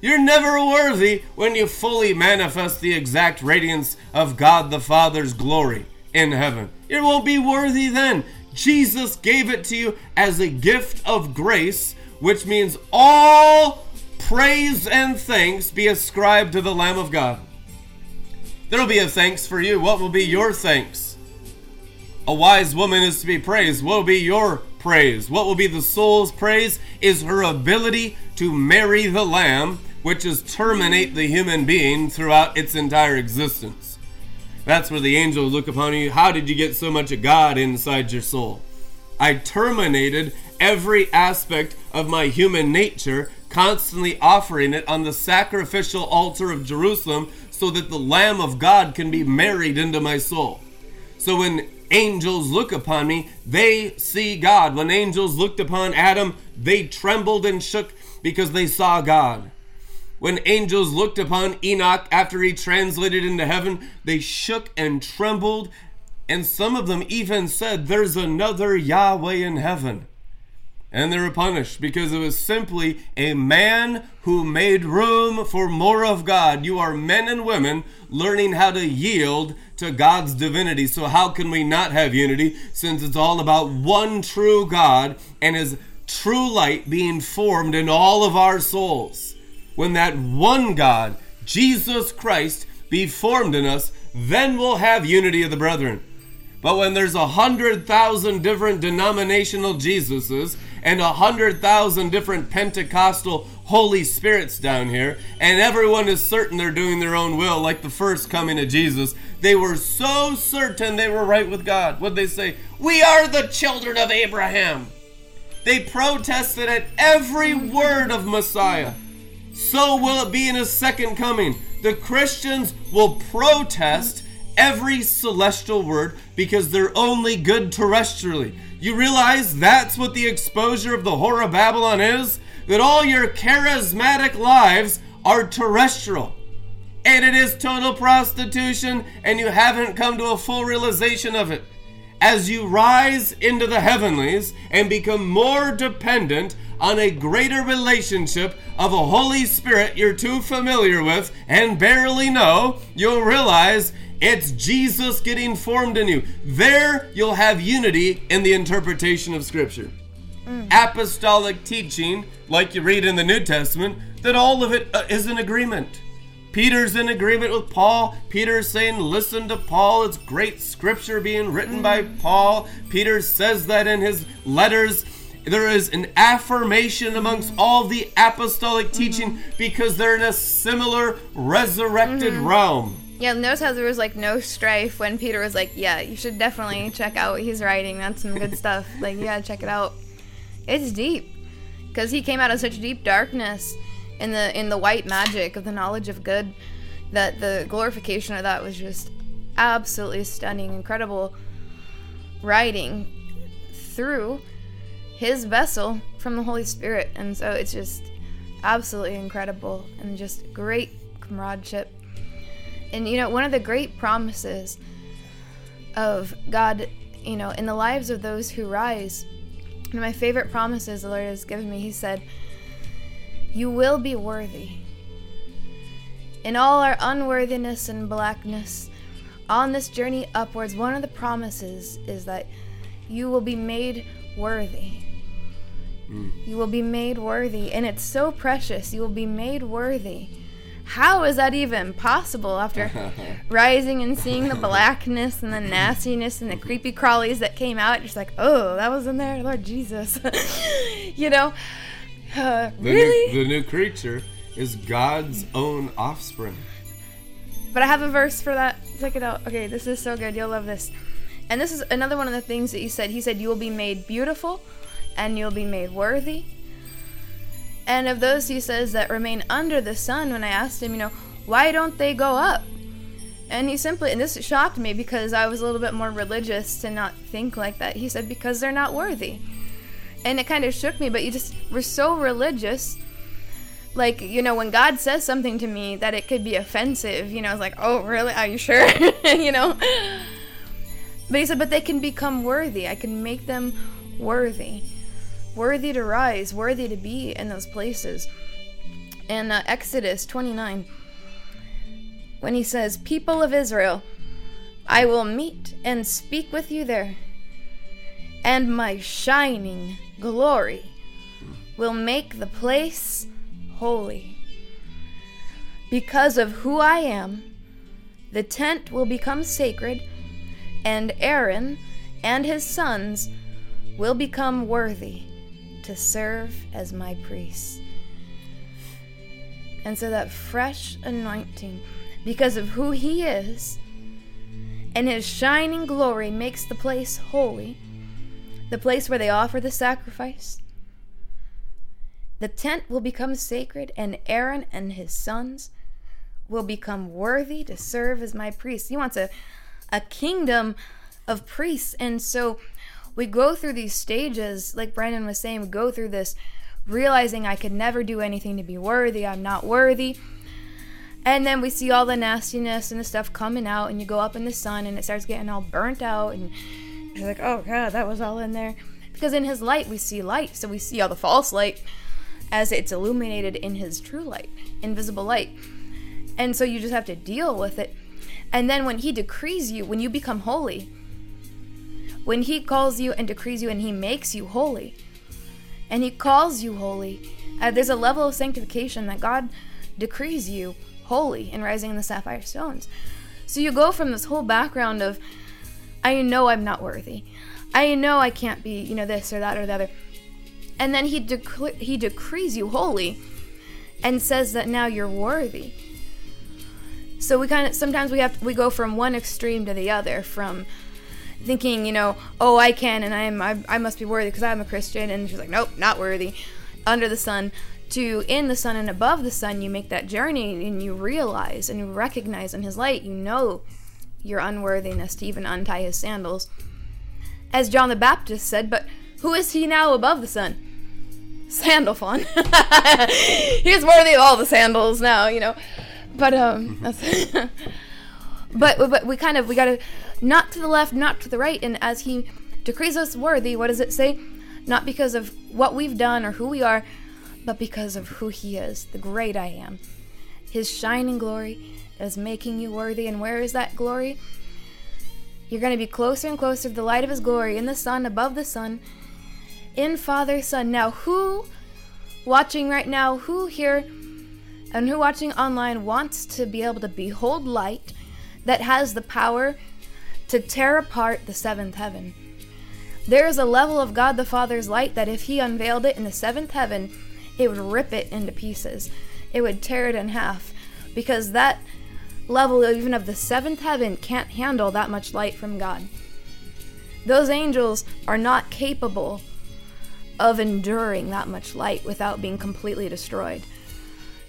You're never worthy when you fully manifest the exact radiance of God the Father's glory in heaven. You won't be worthy then. Jesus gave it to you as a gift of grace, which means all praise and thanks be ascribed to the Lamb of God. There'll be a thanks for you. What will be your thanks? A wise woman is to be praised. What will be your praise? What will be the soul's praise is her ability to marry the Lamb, which is terminate the human being throughout its entire existence. That's where the angels look upon you. How did you get so much of God inside your soul? I terminated every aspect of my human nature, constantly offering it on the sacrificial altar of Jerusalem so that the Lamb of God can be married into my soul. So when angels look upon me, they see God. When angels looked upon Adam, they trembled and shook because they saw God. When angels looked upon Enoch after he translated into heaven, they shook and trembled, and some of them even said, there's another Yahweh in heaven. And they were punished because it was simply a man who made room for more of God. You are men and women learning how to yield to God's divinity. So how can we not have unity, since it's all about one true God and his true light being formed in all of our souls? When that one God, Jesus Christ, be formed in us, then we'll have unity of the brethren. But when there's a hundred thousand different denominational Jesuses and a hundred thousand different Pentecostal Holy Spirits down here, and everyone is certain they're doing their own will, like the first coming of Jesus, they were so certain they were right with God. What'd they say? We are the children of Abraham. They protested at every word of Messiah. So will it be in his second coming. The Christians will protest every celestial word because they're only good terrestrially. You realize that's what the exposure of the whore of Babylon is? That all your charismatic lives are terrestrial. And it is total prostitution, and you haven't come to a full realization of it. As you rise into the heavenlies and become more dependent on a greater relationship of a Holy Spirit you're too familiar with and barely know, you'll realize it's Jesus getting formed in you. There you'll have unity in the interpretation of Scripture. Mm. Apostolic teaching, like you read in the New Testament, that all of it is in agreement. Peter's in agreement with Paul. Peter's saying, listen to Paul. It's great Scripture being written mm. by Paul. Peter says that in his letters. There is an affirmation amongst mm-hmm. all the apostolic teaching mm-hmm. because they're in a similar resurrected mm-hmm. realm. Yeah, notice how there was like no strife when Peter was like, yeah, you should definitely check out what he's writing. That's some good stuff. Like, yeah, check it out. It's deep because he came out of such deep darkness in the in the white magic of the knowledge of good that the glorification of that was just absolutely stunning, incredible writing through his vessel from the Holy Spirit. And so it's just absolutely incredible and just great comradeship. And you know, one of the great promises of God, you know, in the lives of those who rise, one of my favorite promises the Lord has given me, he said, you will be worthy in all our unworthiness and blackness on this journey upwards. One of the promises is that you will be made worthy. You will be made worthy, and it's so precious. You will be made worthy. How is that even possible after rising and seeing the blackness and the nastiness and the creepy crawlies that came out? You're just like, oh, that was in there, Lord Jesus. You know, uh, the really? New, the new creature is God's own offspring. But I have a verse for that. Check it out. Okay, this is so good. You'll love this. And this is another one of the things that he said. He said, you will be made beautiful, and you'll be made worthy. And of those, he says, that remain under the sun, when I asked him, you know, why don't they go up? And he simply, and this shocked me because I was a little bit more religious to not think like that. He said, because they're not worthy. And it kind of shook me, but you just, we're so religious. Like, you know, when God says something to me that it could be offensive, you know, I was like, oh, really? Are you sure? You know? But he said, but they can become worthy. I can make them worthy. Worthy to rise, worthy to be in those places. In uh, Exodus twenty-nine, when he says, people of Israel, I will meet and speak with you there, and my shining glory will make the place holy. Because of who I am, the tent will become sacred, and Aaron and his sons will become worthy to serve as my priests. And so that fresh anointing, because of who he is, and his shining glory makes the place holy, the place where they offer the sacrifice. The tent will become sacred, and Aaron and his sons will become worthy to serve as my priests. He wants a a kingdom of priests. And so we go through these stages, like Brandon was saying, we go through this realizing I could never do anything to be worthy, I'm not worthy. And then we see all the nastiness and the stuff coming out, and you go up in the sun and it starts getting all burnt out, and you're like, oh God, that was all in there. Because in his light we see light, so we see all the false light as it's illuminated in his true light, invisible light. And so you just have to deal with it. And then when he decrees you, when you become holy, when he calls you and decrees you and he makes you holy, and he calls you holy, uh, there's a level of sanctification that God decrees you holy in Rising in the Sapphire Stones. So you go from this whole background of, I know I'm not worthy, I know I can't be, you know, this or that or the other. And then he dec- he decrees you holy and says that now you're worthy. So we kind of, sometimes we have, we go from one extreme to the other, from thinking, you know, oh, I can, and I am, I, I must be worthy because I'm a Christian, and she's like, nope, not worthy, under the sun, to in the sun and above the sun. You make that journey, and you realize and you recognize in his light, you know, your unworthiness to even untie his sandals. As John the Baptist said, but who is he now above the sun? Sandalphon. He's worthy of all the sandals now, you know. But, um, that's But but we kind of, we got to, not to the left, not to the right. And as he decrees us worthy, what does it say? not because of what we've done or who we are, but because of who he is, the great I am. His shining glory is making you worthy. And where is that glory? You're going to be closer and closer to the light of his glory, in the sun, above the sun, in Father, Son. Now, who watching right now, who here and who watching online wants to be able to behold light that has the power to tear apart the seventh heaven? There is a level of God the Father's light that if he unveiled it in the seventh heaven, it would rip it into pieces. It would tear it in half, because that level even of the seventh heaven can't handle that much light from God. Those angels are not capable of enduring that much light without being completely destroyed.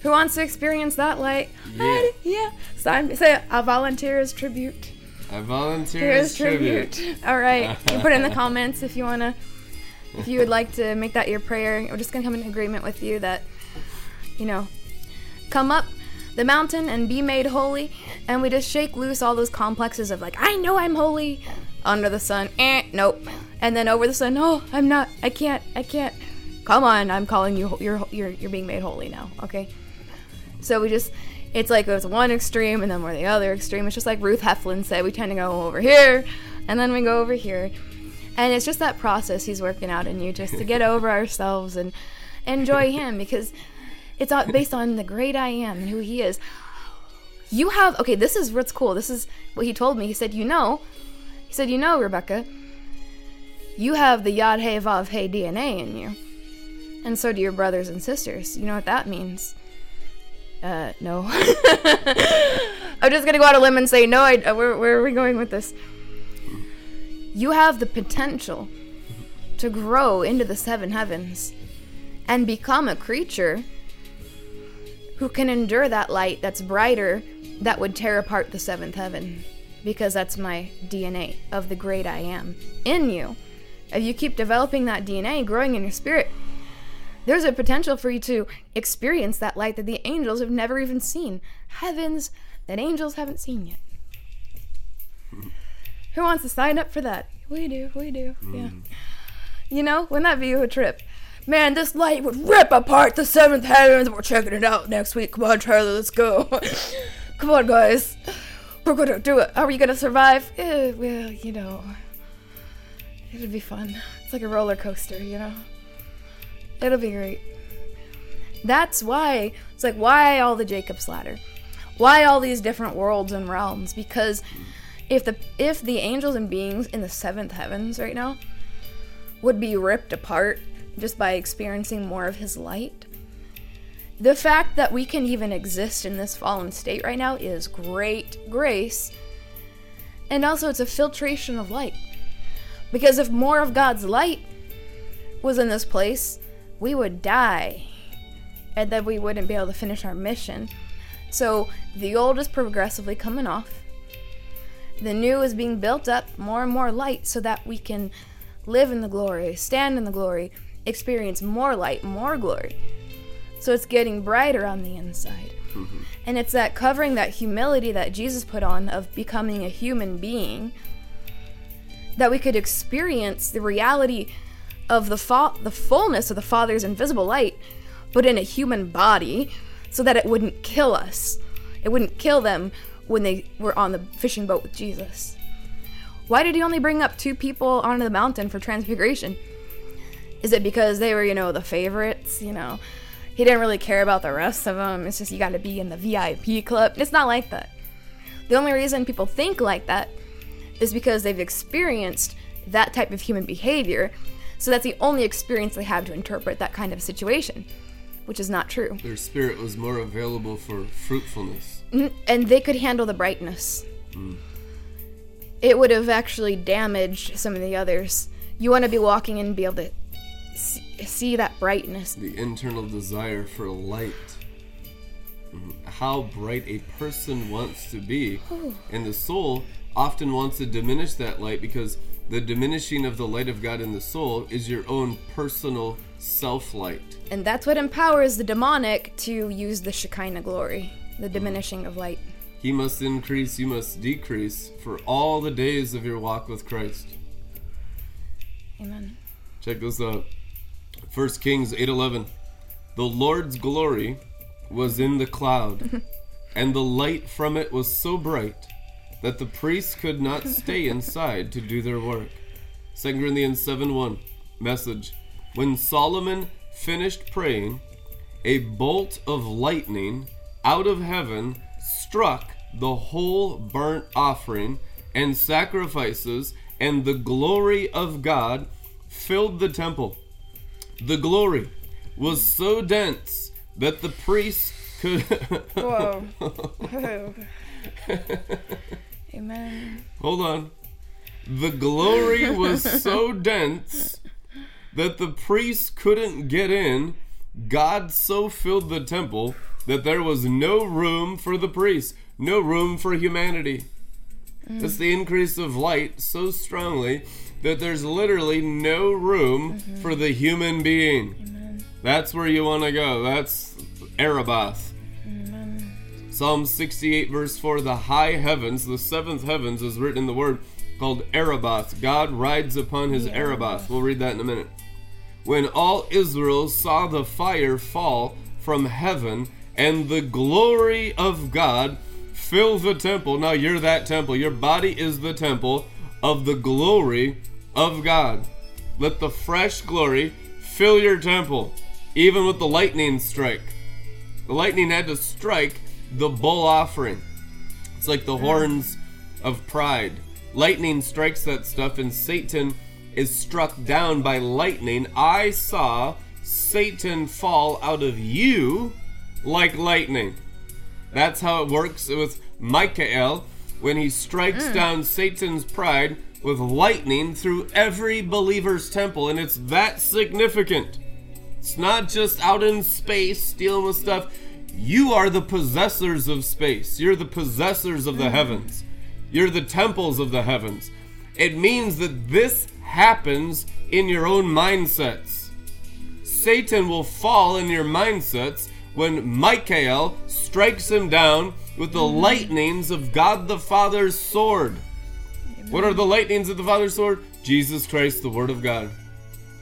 Who wants to experience that light? Yeah. Yeah. So I'm, say, I volunteer as tribute. I volunteer as tribute. tribute. All right. You put it in the comments if you want to, if you would like to make that your prayer. We're just going to come in agreement with you that, you know, come up the mountain and be made holy. And we just shake loose all those complexes of like, I know I'm holy. Under the sun, eh, nope. And then over the sun, oh, I'm not, I can't, I can't. Come on, I'm calling you, you're, you're, you're being made holy now, okay? So we just, it's like there's one extreme and then we're the other extreme. It's just like Ruth Heflin said, we tend to go over here and then we go over here. And it's just that process he's working out in you, just to get over ourselves and enjoy him, because it's based on the great I am and who he is. You have, okay, this is what's cool. This is what he told me. He said, you know, he said, you know, Rebecca, you have the Yod Hey Vav Hey D N A in you. And so do your brothers and sisters. You know what that means? Uh, no. I'm just going to go out on a limb and say, no, I, where, where are we going with this? You have the potential to grow into the seven heavens and become a creature who can endure that light that's brighter, that would tear apart the seventh heaven, because that's my D N A of the great I am in you. If you keep developing that D N A, growing in your spirit, there's a potential for you to experience that light that the angels have never even seen. Heavens that angels haven't seen yet. Mm. Who wants to sign up for that? We do, we do, mm. yeah. You know, wouldn't that be a trip? Man, this light would rip apart the seventh heavens. We're checking it out next week. Come on, Charlie, let's go. Come on, guys. We're going to do it. How are you going to survive? Eh, well, you know, it would be fun. It's like a roller coaster, you know? It'll be great. That's why, it's like, why all the Jacob's ladder? Why all these different worlds and realms? Because if the if the angels and beings in the seventh heavens right now would be ripped apart just by experiencing more of his light, the fact that we can even exist in this fallen state right now is great grace. And also it's a filtration of light. Because if more of God's light was in this place, we would die, and then we wouldn't be able to finish our mission. So the old is progressively coming off. The new is being built up, more and more light, so that we can live in the glory, stand in the glory, experience more light, more glory. So it's getting brighter on the inside. Mm-hmm. And it's that covering, that humility that Jesus put on of becoming a human being, that we could experience the reality of the fa- the fullness of the Father's invisible light, but in a human body, so that it wouldn't kill us. It wouldn't kill them when they were on the fishing boat with Jesus. Why did he only bring up two people onto the mountain for transfiguration? Is it because they were, you know, the favorites, you know? He didn't really care about the rest of them. It's just you got to be in the V I P club. It's not like that. The only reason people think like that is because they've experienced that type of human behavior. So that's the only experience they have to interpret that kind of situation, which is not true. Their spirit was more available for fruitfulness. And they could handle the brightness. Mm. It would have actually damaged some of the others. You want to be walking and be able to see that brightness. The internal desire for light. How bright a person wants to be. Ooh. And the soul often wants to diminish that light, because the diminishing of the light of God in the soul is your own personal self-light. And that's what empowers the demonic to use the Shekinah glory, the diminishing mm. of light. He must increase, you must decrease for all the days of your walk with Christ. Amen. Check this out. First Kings eight eleven. The Lord's glory was in the cloud, and the light from it was so bright that the priests could not stay inside to do their work. Second Corinthians seven one. Message. When Solomon finished praying, a bolt of lightning out of heaven struck the whole burnt offering and sacrifices, and the glory of God filled the temple. The glory was so dense that the priests could... Whoa. Whoa. Amen. Hold on. The glory was so dense that the priests couldn't get in. God so filled the temple that there was no room for the priests, no room for humanity. Mm. That's the increase of light so strongly that there's literally no room mm-hmm. for the human being. Amen. That's where you want to go. That's Erebos. Amen. Psalm sixty-eight verse four, the high heavens, the seventh heavens is written in the word called Erebos. God rides upon his yeah. Erebos. We'll read that in a minute. When all Israel saw the fire fall from heaven and the glory of God fill the temple. Now you're that temple. Your body is the temple of the glory of God. Let the fresh glory fill your temple, even with the lightning strike. The lightning had to strike the bull offering. It's like the horns of pride. Lightning strikes that stuff, and Satan is struck down by lightning. I saw Satan fall out of you like lightning. That's how it works with Michael when he strikes mm. down Satan's pride with lightning through every believer's temple. And it's that significant. It's not just out in space dealing with stuff. You are the possessors of space. You're the possessors of the mm. heavens. You're the temples of the heavens. It means that this happens in your own mindsets. Satan will fall in your mindsets when Michael strikes him down with the mm-hmm. lightnings of God the Father's sword. Amen. What are the lightnings of the Father's sword? Jesus Christ, the Word of God.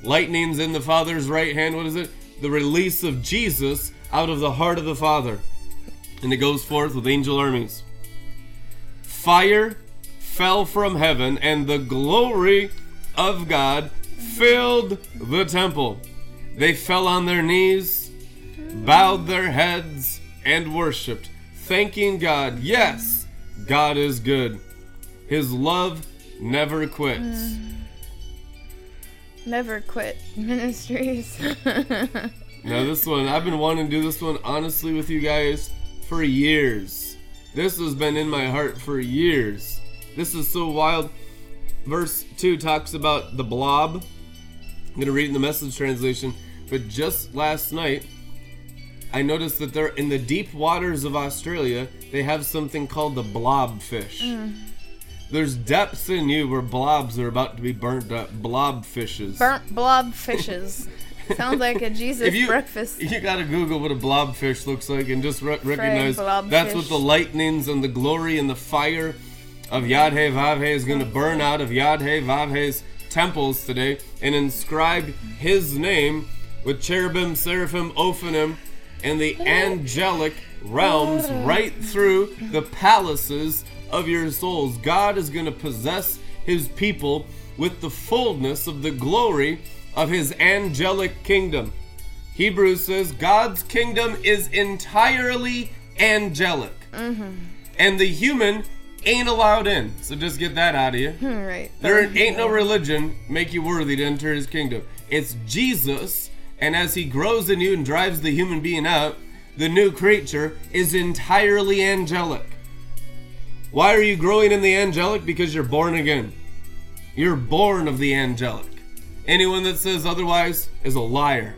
Lightnings in the Father's right hand, what is it? The release of Jesus out of the heart of the Father. And it goes forth with angel armies. Fire fell from heaven, and the glory of God filled the temple. They fell on their knees, bowed their heads, and worshipped, thanking God. Yes, God is good. His love never quits. Mm. Never quit ministries. Now this one, I've been wanting to do this one honestly with you guys for years. This has been in my heart for years. This is so wild. Verse two talks about the blob. I'm going to read in the Message translation. But just last night, I noticed that they're in the deep waters of Australia, they have something called the blobfish. Mm. There's depths in you where blobs are about to be burnt up. Blobfishes. Burnt blobfishes. Sounds like a Jesus you, breakfast. You gotta Google what a blobfish looks like and just re- recognize that's what the lightnings and the glory and the fire of Yadhe Vavhe is gonna burn out of Yadhe Vavhe's temples today and inscribe his name with cherubim, seraphim, ophanim, and the angelic realms right through the palaces of your souls. God is going to possess his people with the fullness of the glory of his angelic kingdom. Hebrews says God's kingdom is entirely angelic. Mm-hmm. And the human ain't allowed in. So just get that out of you. Right. There ain't no religion make you worthy to enter his kingdom. It's Jesus. And as he grows in you and drives the human being out, the new creature is entirely angelic. Why are you growing in the angelic? Because you're born again. You're born of the angelic. Anyone that says otherwise is a liar.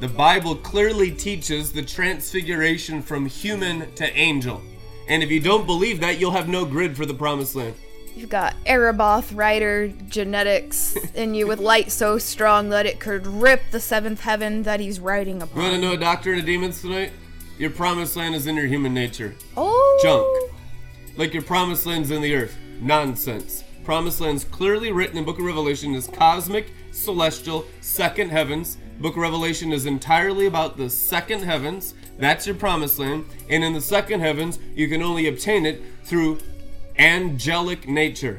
The Bible clearly teaches the transfiguration from human to angel. And if you don't believe that, you'll have no grid for the promised land. You've got Erebos rider genetics in you with light so strong that it could rip the seventh heaven that he's riding upon. You want to know a doctrine of demons tonight? Your promised land is in your human nature. Oh. Junk. Like your promised land's in the earth. Nonsense. Promised land's clearly written in the book of Revelation as cosmic, celestial, second heavens. Book of Revelation is entirely about the second heavens. That's your promised land. And in the second heavens, you can only obtain it through angelic nature.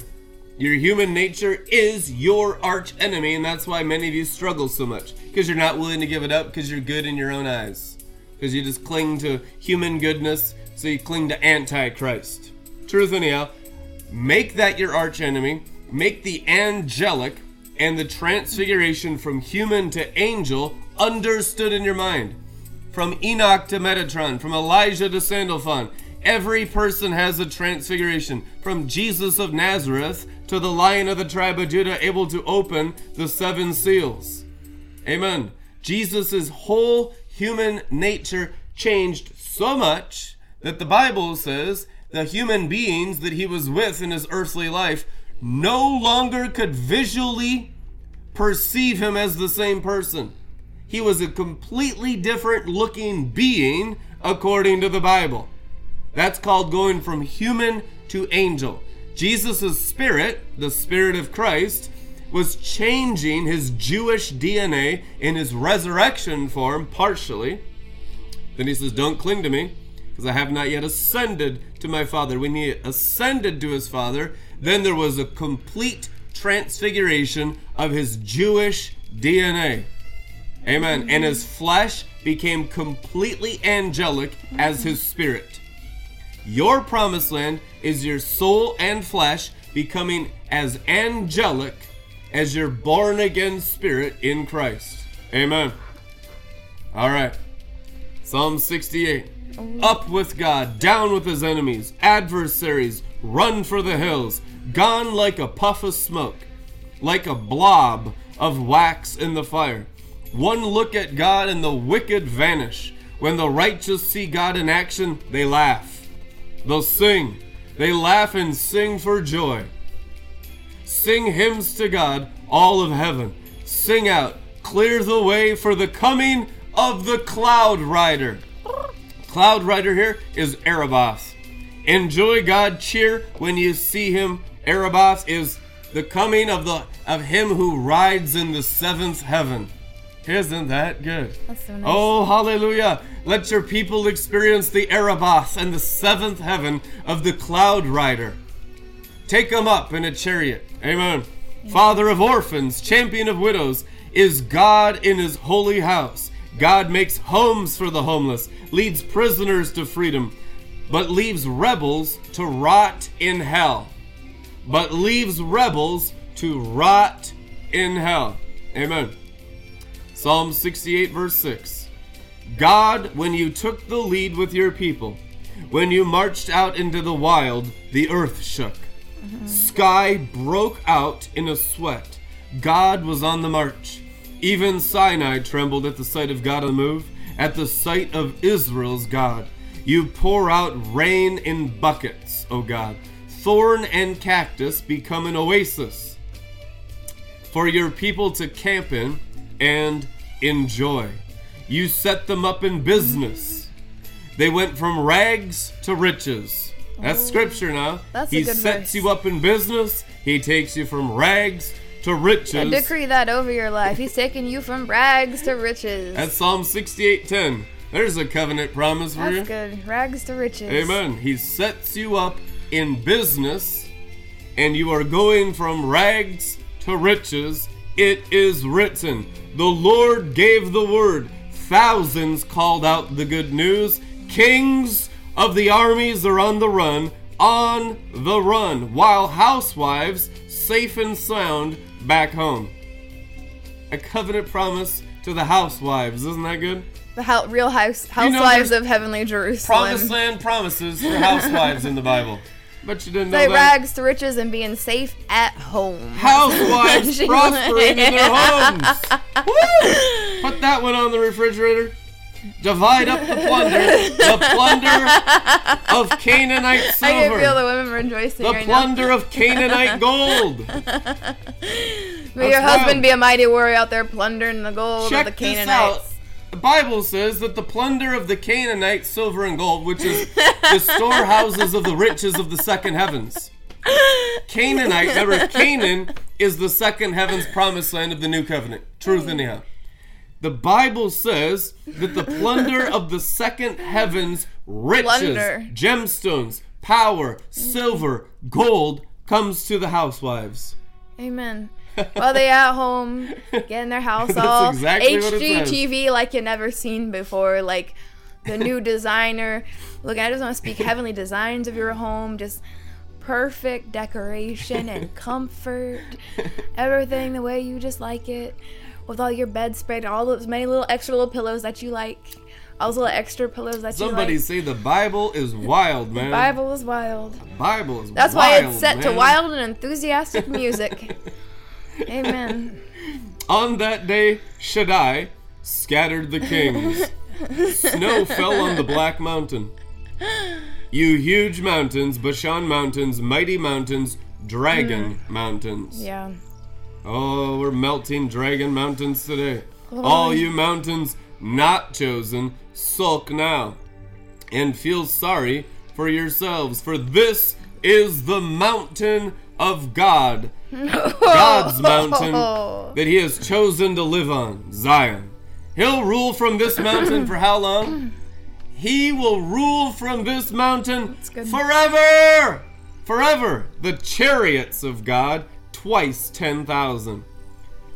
Your human nature is your arch enemy, and that's why many of you struggle so much. Because you're not willing to give it up, because you're good in your own eyes. Because you just cling to human goodness, so you cling to Antichrist. Truth anyhow, make that your arch enemy. Make the angelic and the transfiguration from human to angel understood in your mind. From Enoch to Metatron, from Elijah to Sandalphon. Every person has a transfiguration, from Jesus of Nazareth to the Lion of the tribe of Judah, able to open the seven seals. Amen. Jesus' whole human nature changed so much that the Bible says the human beings that he was with in his earthly life no longer could visually perceive him as the same person. He was a completely different looking being according to the Bible. That's called going from human to angel. Jesus' spirit, the spirit of Christ, was changing his Jewish D N A in his resurrection form, partially. Then he says, don't cling to me, because I have not yet ascended to my Father. When he ascended to his Father, then there was a complete transfiguration of his Jewish D N A. Amen. Mm-hmm. And his flesh became completely angelic mm-hmm. as his spirit. Your promised land is your soul and flesh becoming as angelic as your born-again spirit in Christ. Amen. All right. Psalm sixty-eight. Up with God, down with his enemies, adversaries, run for the hills, gone like a puff of smoke, like a blob of wax in the fire. One look at God and the wicked vanish. When the righteous see God in action, they laugh. They'll sing. They laugh and sing for joy. Sing hymns to God, all of heaven. Sing out. Clear the way for the coming of the Cloud Rider. Cloud Rider here is Erebos. Enjoy God, cheer when you see him. Erebos is the coming of the of him who rides in the seventh heaven. Isn't that good? That's so nice. Oh, hallelujah. Let your people experience the Erebos and the seventh heaven of the Cloud Rider. Take them up in a chariot. Amen. Amen. Father of orphans, champion of widows, is God in his holy house. God makes homes for the homeless, leads prisoners to freedom, but leaves rebels to rot in hell. But leaves rebels to rot in hell. Amen. Psalm sixty-eight, verse six. God, when you took the lead with your people, when you marched out into the wild, the earth shook. Mm-hmm. Sky broke out in a sweat. God was on the march. Even Sinai trembled at the sight of God on the move, at the sight of Israel's God. You pour out rain in buckets, O God. Thorn and cactus become an oasis for your people to camp in and enjoy. You set them up in business. They went from rags to riches. That's oh, scripture now. That's he a good sets verse. You up in business. He takes you from rags to riches. I decree that over your life. He's taking you from rags to riches. That's Psalm sixty-eight ten. There's a covenant promise for that's you. That's good. Rags to riches. Amen. He sets you up in business, and you are going from rags to riches. It is written, the Lord gave the word. Thousands called out the good news. Kings of the armies are on the run, on the run, while housewives, safe and sound, back home. A covenant promise to the housewives. Isn't that good? The ho- real house housewives you know, of heavenly Jerusalem. Promised land promises for housewives in the Bible. But you didn't know that. Rags to riches and being safe at home. Housewives prospering in their homes. Woo! Put that one on the refrigerator. Divide up the plunder. The plunder of Canaanite silver. I can feel the women rejoicing right now. The plunder of Canaanite gold. May your husband be a mighty warrior out there plundering the gold of the Canaanites. Check this out. The Bible says that the plunder of the Canaanite silver and gold, which is the storehouses of the riches of the second heavens. Canaanite, remember, Canaan is the second heaven's promised land of the new covenant. Truth anyhow. The Bible says that the plunder of the second heavens, riches, plunder. gemstones, power, silver, gold, comes to the housewives. Amen. Well, they at home, getting their house all exactly H G T V like you never seen before. Like the new designer. Look, I just want to speak heavenly designs of your home. Just perfect decoration and comfort. Everything the way you just like it. With all your bedspread, all those many little extra little pillows that you like. All those little extra pillows that Somebody you like. Somebody say the Bible is wild, man. The Bible is wild. The Bible is That's wild, That's why it's set man. to wild and enthusiastic music. Amen. On that day, Shaddai scattered the kings. Snow fell on the Black Mountain. You huge mountains, Bashan mountains, mighty mountains, dragon mm. mountains. Yeah. Oh, we're melting dragon mountains today. Glory. All you mountains not chosen, sulk now and feel sorry for yourselves, for this is the mountain of God, God's mountain that he has chosen to live on, Zion. He'll rule from this mountain for how long? He will rule from this mountain forever, forever. The chariots of God. Twice ten thousand.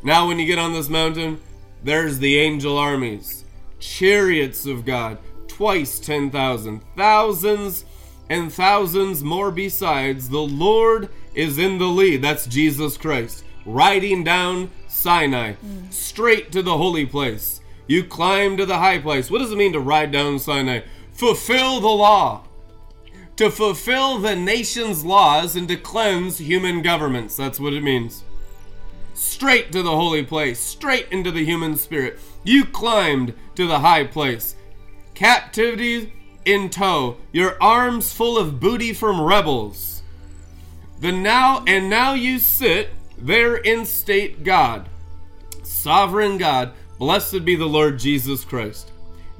Now when you get on this mountain, there's the angel armies. Chariots of God. Twice ten thousand. Thousands and thousands more besides. The Lord is in the lead. That's Jesus Christ. Riding down Sinai. Mm. Straight to the holy place. You climb to the high place. What does it mean to ride down Sinai? Fulfill the law. To fulfill the nation's laws and to cleanse human governments. That's what it means. Straight to the holy place. Straight into the human spirit. You climbed to the high place. Captivity in tow. Your arms full of booty from rebels. The now and now you sit there in state God. Sovereign God. Blessed be the Lord Jesus Christ.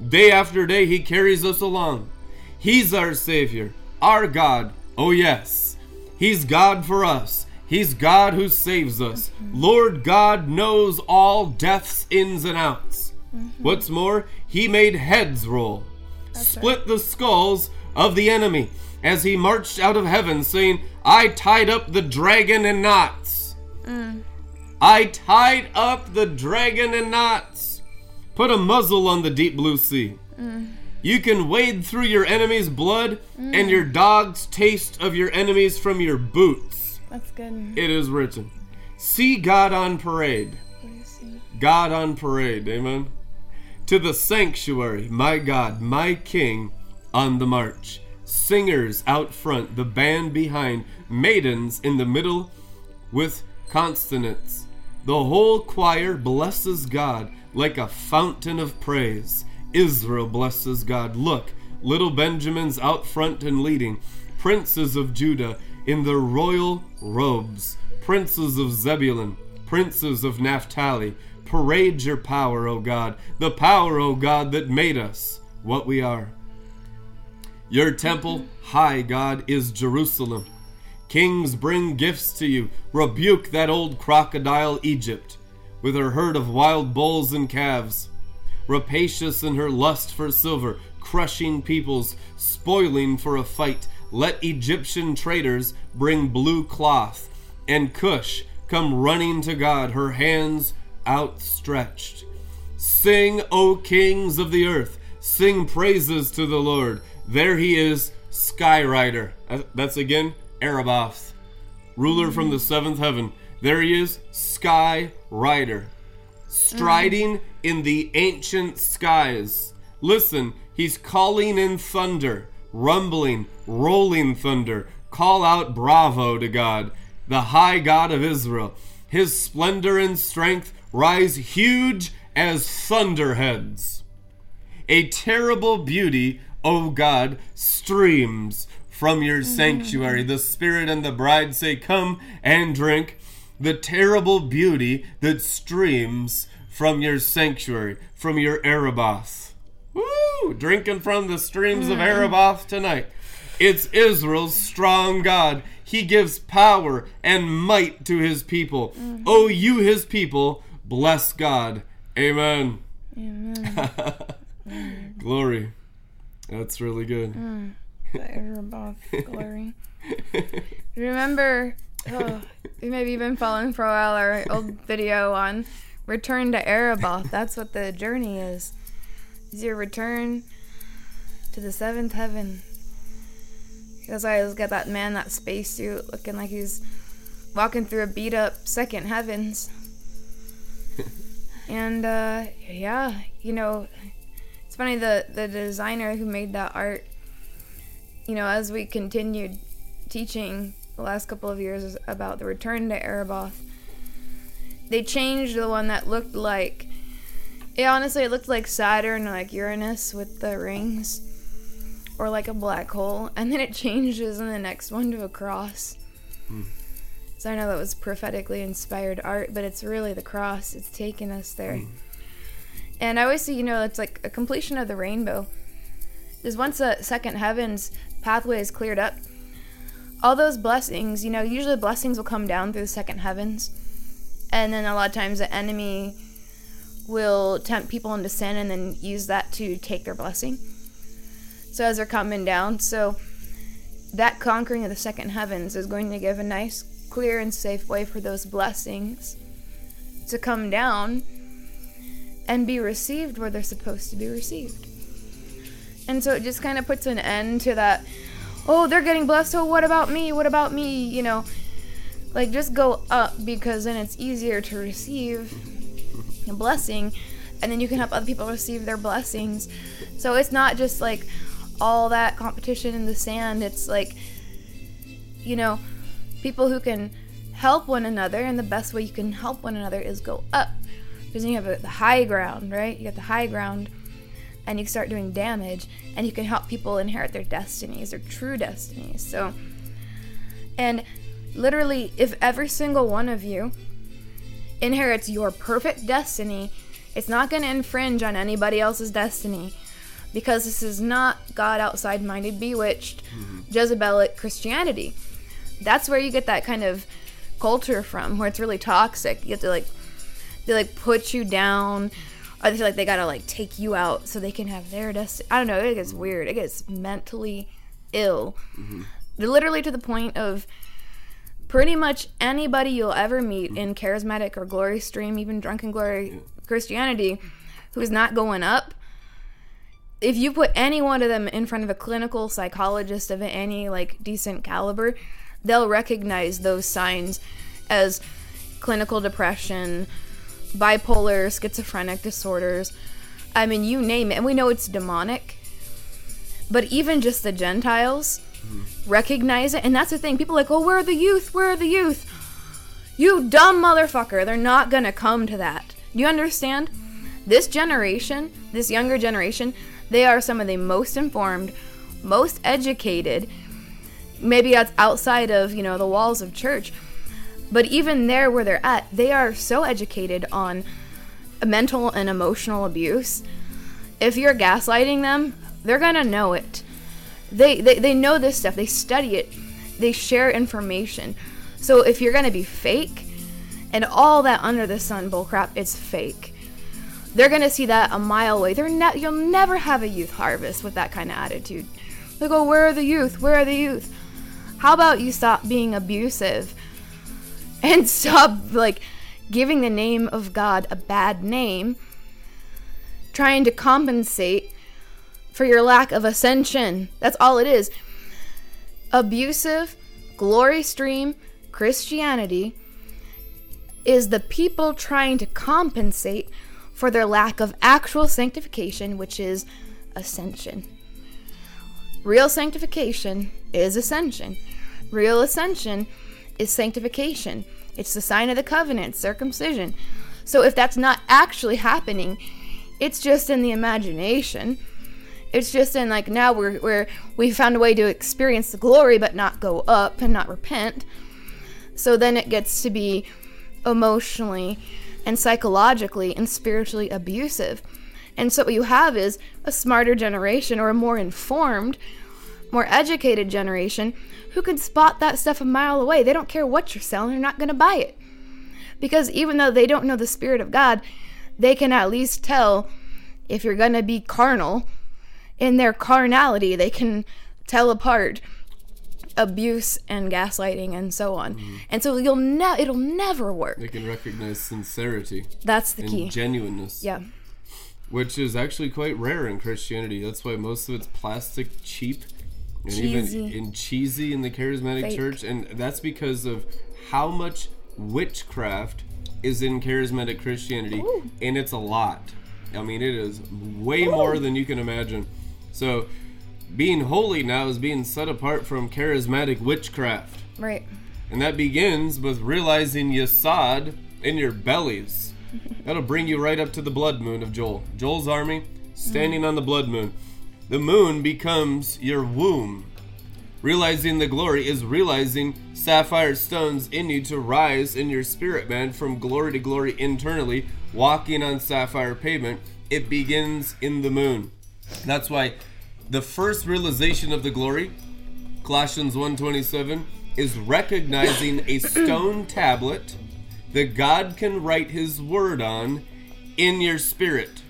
Day after day he carries us along. He's our Savior. Our God, oh yes, he's God for us. He's God who saves us. Mm-hmm. Lord God knows all death's ins and outs. Mm-hmm. What's more, he made heads roll, That's split right. the skulls of the enemy as he marched out of heaven saying, I tied up the dragon in knots. Mm. I tied up the dragon in knots. Put a muzzle on the deep blue sea. Mm. You can wade through your enemy's blood mm. and your dog's taste of your enemies from your boots. That's good. It is written. See God on parade. God on parade. Amen. To the sanctuary, my God, my King, on the march. Singers out front, the band behind, maidens in the middle with consonants. The whole choir blesses God like a fountain of praise. Israel blesses God. Look, little Benjamin's out front and leading. Princes of Judah in their royal robes. Princes of Zebulun. Princes of Naphtali. Parade your power, O God. The power, O God, that made us what we are. Your temple, high God, is Jerusalem. Kings bring gifts to you. Rebuke that old crocodile Egypt with her herd of wild bulls and calves. Rapacious in her lust for silver, crushing peoples, spoiling for a fight. Let Egyptian traders bring blue cloth, and Cush come running to God, her hands outstretched. Sing, O kings of the earth, sing praises to the Lord. There he is, Skyrider. That's again, Araboth, ruler from the seventh heaven. There he is, Skyrider. Striding mm-hmm. in the ancient skies. Listen, he's calling in thunder, rumbling, rolling thunder. Call out bravo to God, the high God of Israel. His splendor and strength rise huge as thunderheads. A terrible beauty, O God, streams from your mm-hmm. sanctuary. The Spirit and the bride say, come and drink. The terrible beauty that streams from your sanctuary, from your Araboth. Woo! Drinking from the streams mm. of Araboth tonight. It's Israel's strong God. He gives power and might to his people. Mm-hmm. Oh, you his people, bless God. Amen. Amen. Amen. Glory. That's really good. Mm. Glory. Remember, oh, you maybe you've been following for a while our old video on return to Erebah. That's what the journey is. Is your return to the seventh heaven. That's why I always got that man, that spacesuit, looking like he's walking through a beat-up second heavens. And, uh, yeah, you know, it's funny, the, the designer who made that art, you know, as we continued teaching the last couple of years about the return to Erebah, they changed the one that looked like, it honestly, it looked like Saturn, like Uranus with the rings, or like a black hole, and then it changes in the next one to a cross. Mm. So I know that was prophetically inspired art, but it's really the cross. It's taking us there. Mm. And I always see, you know, it's like a completion of the rainbow. Because once the second heaven's pathway is cleared up, all those blessings, you know, usually blessings will come down through the second heavens. And then a lot of times the enemy will tempt people into sin and then use that to take their blessing. So as they're coming down, so that conquering of the second heavens is going to give a nice, clear, and safe way for those blessings to come down and be received where they're supposed to be received. And so it just kind of puts an end to that, oh, they're getting blessed, oh, what about me, what about me, you know. Like, just go up, because then it's easier to receive a blessing, and then you can help other people receive their blessings. So it's not just like all that competition in the sand. It's like, you know, people who can help one another, and the best way you can help one another is go up, because then you have the high ground, right? You got the high ground, and you start doing damage, and you can help people inherit their destinies, their true destinies. So, and literally, if every single one of you inherits your perfect destiny, it's not going to infringe on anybody else's destiny. Because this is not God outside-minded, bewitched, mm-hmm. Jezebelic Christianity. That's where you get that kind of culture from, where it's really toxic. You have to, like, they, like, put you down, or they feel like they gotta, like, take you out so they can have their destiny. I don't know, it gets weird. It gets mentally ill. Mm-hmm. Literally to the point of pretty much anybody you'll ever meet mm-hmm. in charismatic or glory stream, even drunken glory yeah. Christianity, who's not going up. If you put any one of them in front of a clinical psychologist of any, like, decent caliber, they'll recognize those signs as clinical depression, bipolar, schizophrenic disorders. I mean, you name it. And we know it's demonic. But even just the Gentiles mm-hmm. recognize it. And that's the thing. People are like, oh, where are the youth? Where are the youth? You dumb motherfucker. They're not going to come to that. Do you understand? This generation, this younger generation, they are some of the most informed, most educated, maybe that's outside of, you know, the walls of church. But even there where they're at, they are so educated on mental and emotional abuse. If you're gaslighting them, they're going to know it. They, they they know this stuff. They study it. They share information. So if you're going to be fake, and all that under the sun bullcrap, it's fake. They're going to see that a mile away. They're ne- You'll never have a youth harvest with that kind of attitude. They go, where are the youth? Where are the youth? How about you stop being abusive and stop, like, giving the name of God a bad name, trying to compensate for your lack of ascension. That's all it is. Abusive, glory stream, Christianity is the people trying to compensate for their lack of actual sanctification, which is ascension. Real sanctification is ascension. Real ascension is sanctification. It's the sign of the covenant, circumcision. So if that's not actually happening, it's just in the imagination. It's just in, like, now we're, we're we found a way to experience the glory but not go up and not repent. So then it gets to be emotionally and psychologically and spiritually abusive. And so what you have is a smarter generation, or a more informed, more educated generation who can spot that stuff a mile away. They don't care what you're selling. They're not going to buy it. Because even though they don't know the Spirit of God, they can at least tell if you're going to be carnal. In their carnality, they can tell apart abuse and gaslighting and so on. Mm-hmm. And so you'll ne- it'll never work. They can recognize sincerity. That's the and key. Genuineness. Yeah. Which is actually quite rare in Christianity. That's why most of it's plastic, cheap, and cheesy. even and cheesy in the charismatic Fake. church. And that's because of how much witchcraft is in charismatic Christianity. Ooh. And it's a lot. I mean, it is way Ooh. more than you can imagine. So being holy now is being set apart from charismatic witchcraft. Right. And that begins with realizing Yesod in your bellies. That'll bring you right up to the blood moon of Joel. Joel's army standing mm. on the blood moon. The moon becomes your womb. Realizing the glory is realizing sapphire stones in you to rise in your spirit, man, from glory to glory internally, walking on sapphire pavement. It begins in the moon. That's why the first realization of the glory, Colossians one twenty-seven, is recognizing a stone tablet that God can write his word on in your spirit,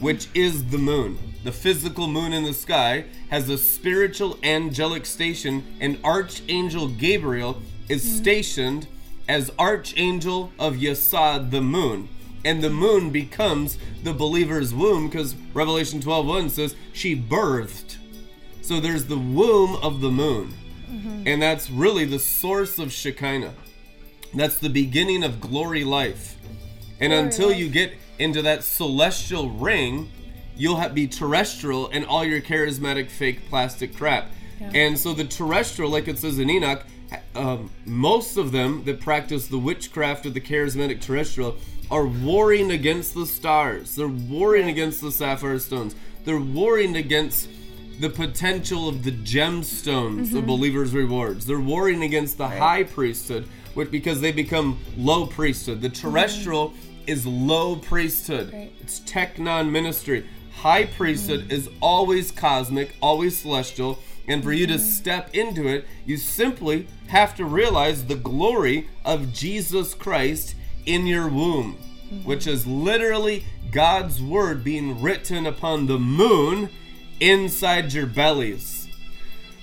which is the moon. The physical moon in the sky has a spiritual angelic station, and Archangel Gabriel is mm-hmm. stationed as Archangel of Yesod, the moon. And the moon becomes the believer's womb, because Revelation twelve one says she birthed. So there's the womb of the moon. Mm-hmm. And that's really the source of Shekinah. That's the beginning of glory life. And glory until life. you get into that celestial ring, you'll have, be terrestrial and all your charismatic fake plastic crap. Yeah. And so the terrestrial, like it says in Enoch, um, most of them that practice the witchcraft of the charismatic terrestrial are warring against the stars. They're warring yeah. against the sapphire stones. They're warring against the potential of the gemstones mm-hmm. of believers' rewards. They're warring against the right. high priesthood, which because they become low priesthood. The terrestrial mm-hmm. is low priesthood. Right. It's technon ministry. High priesthood mm-hmm. is always cosmic, always celestial, and for mm-hmm. you to step into it, you simply have to realize the glory of Jesus Christ in your womb, mm-hmm. which is literally God's word being written upon the moon inside your bellies.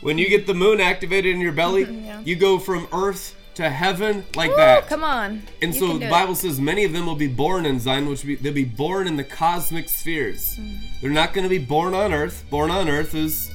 When you get the moon activated in your belly, mm-hmm, yeah. you go from earth to heaven like Ooh, that. Come on. And you so the Bible it. says many of them will be born in Zion, which be, they'll be born in the cosmic spheres. Mm-hmm. They're not going to be born on earth. Born on earth is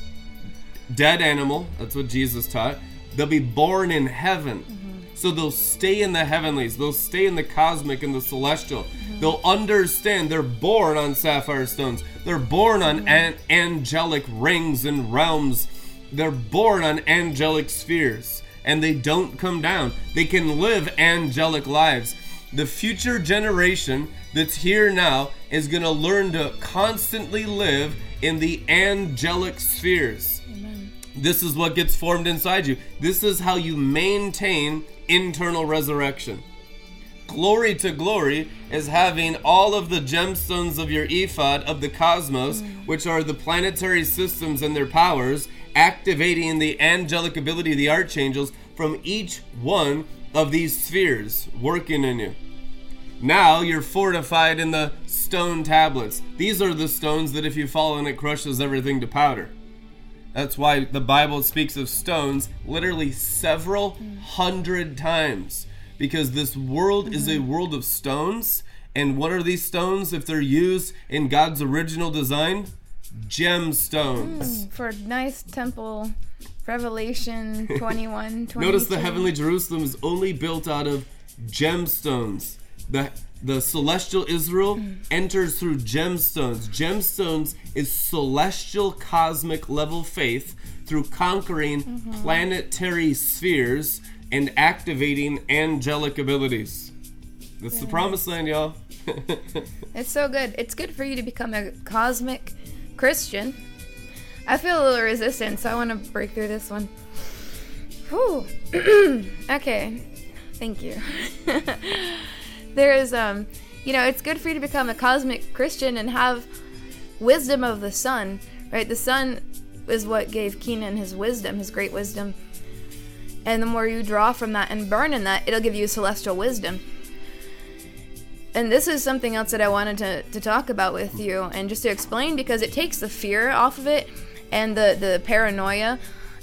dead animal. That's what Jesus taught. They'll be born in heaven. Mm-hmm. So they'll stay in the heavenlies. They'll stay in the cosmic and the celestial. Mm-hmm. They'll understand they're born on sapphire stones. They're born on mm-hmm. an- angelic rings and realms. They're born on angelic spheres. And they don't come down. They can live angelic lives. The future generation that's here now is going to learn to constantly live in the angelic spheres. Amen. This is what gets formed inside you. This is how you maintain internal resurrection. Glory to glory is having all of the gemstones of your ephod of the cosmos, mm. which are the planetary systems and their powers, activating the angelic ability of the archangels from each one of these spheres working in you. Now you're fortified in the stone tablets. These are the stones that if you fall on, it crushes everything to powder. That's why the Bible speaks of stones literally several mm. hundred times, because this world mm-hmm. is a world of stones. And what are these stones if they're used in God's original design? Gemstones. Mm, for a nice temple, Revelation twenty-one twenty-two. Notice the heavenly Jerusalem is only built out of gemstones. The The celestial Israel enters through gemstones. Gemstones is celestial cosmic level faith through conquering mm-hmm. planetary spheres and activating angelic abilities. That's yeah. the promised land, y'all. It's so good. It's good for you to become a cosmic Christian. I feel a little resistance, so I want to break through this one. Whew. Okay. Thank you. There is, um, you know, it's good for you to become a cosmic Christian and have wisdom of the sun, right? The sun is what gave Kenan his wisdom, his great wisdom. And the more you draw from that and burn in that, it'll give you celestial wisdom. And this is something else that I wanted to, to talk about with you and just to explain, because it takes the fear off of it and the, the paranoia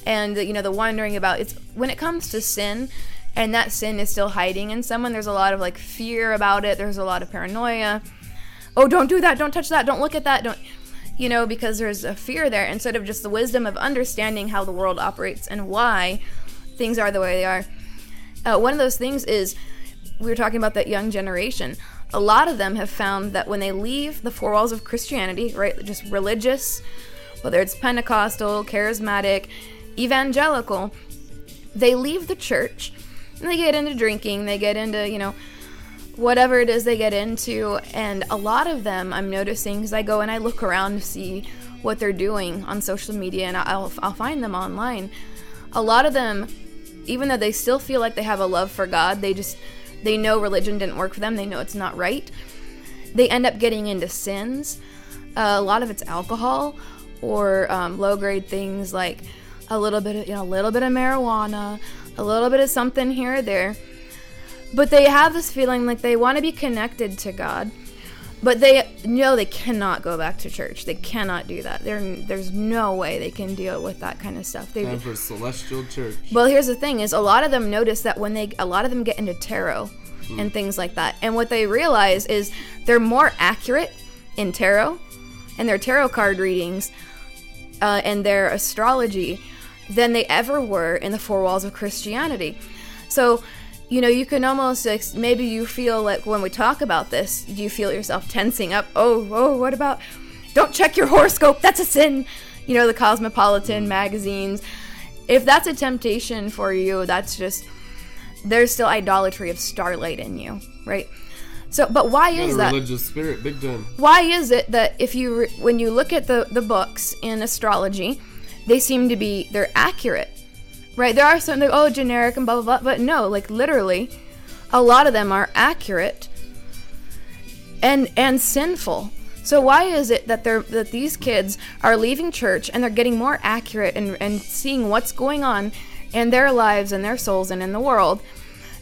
and the, you know, the wondering about it's when it comes to sin, and that sin is still hiding in someone. There's a lot of like fear about it. There's a lot of paranoia. Oh, don't do that. Don't touch that. Don't look at that. Don't, you know, because there's a fear there instead of just the wisdom of understanding how the world operates and why things are the way they are. Uh, one of those things is we were talking about that young generation. A lot of them have found that when they leave the four walls of Christianity, right, just religious, whether it's Pentecostal, charismatic, evangelical, they leave the church and they get into drinking, they get into, you know, whatever it is they get into. And a lot of them, I'm noticing, because I go and I look around to see what they're doing on social media, and I'll, I'll find them online. A lot of them, even though they still feel like they have a love for God, they just, they know religion didn't work for them, they know it's not right, they end up getting into sins. Uh, a lot of it's alcohol or um, low-grade things like a little bit of, you know, a little bit of marijuana, a little bit of something here or there. But they have this feeling like they want to be connected to God, but they know they cannot go back to church. They cannot do that. There, there's no way they can deal with that kind of stuff. They, time for celestial church. Well, here's the thing: is a lot of them notice that when they, a lot of them get into tarot mm. and things like that, and what they realize is they're more accurate in tarot and their tarot card readings uh, and their astrology than they ever were in the four walls of Christianity. So, you know, you can almost, like, maybe you feel like when we talk about this, do you feel yourself tensing up? Oh, oh, what about, don't check your horoscope, that's a sin. You know, the Cosmopolitan magazines. If that's a temptation for you, that's just, there's still idolatry of starlight in you, right? So, but why is yeah, that? Religious spirit, big time. Why is it that if you, re- when you look at the, the books in astrology, they seem to be, they're accurate. Right, there are some, oh, generic and blah, blah, blah, but no, like, literally, a lot of them are accurate and and sinful. So why is it that they're that these kids are leaving church and they're getting more accurate and, and seeing what's going on in their lives and their souls and in the world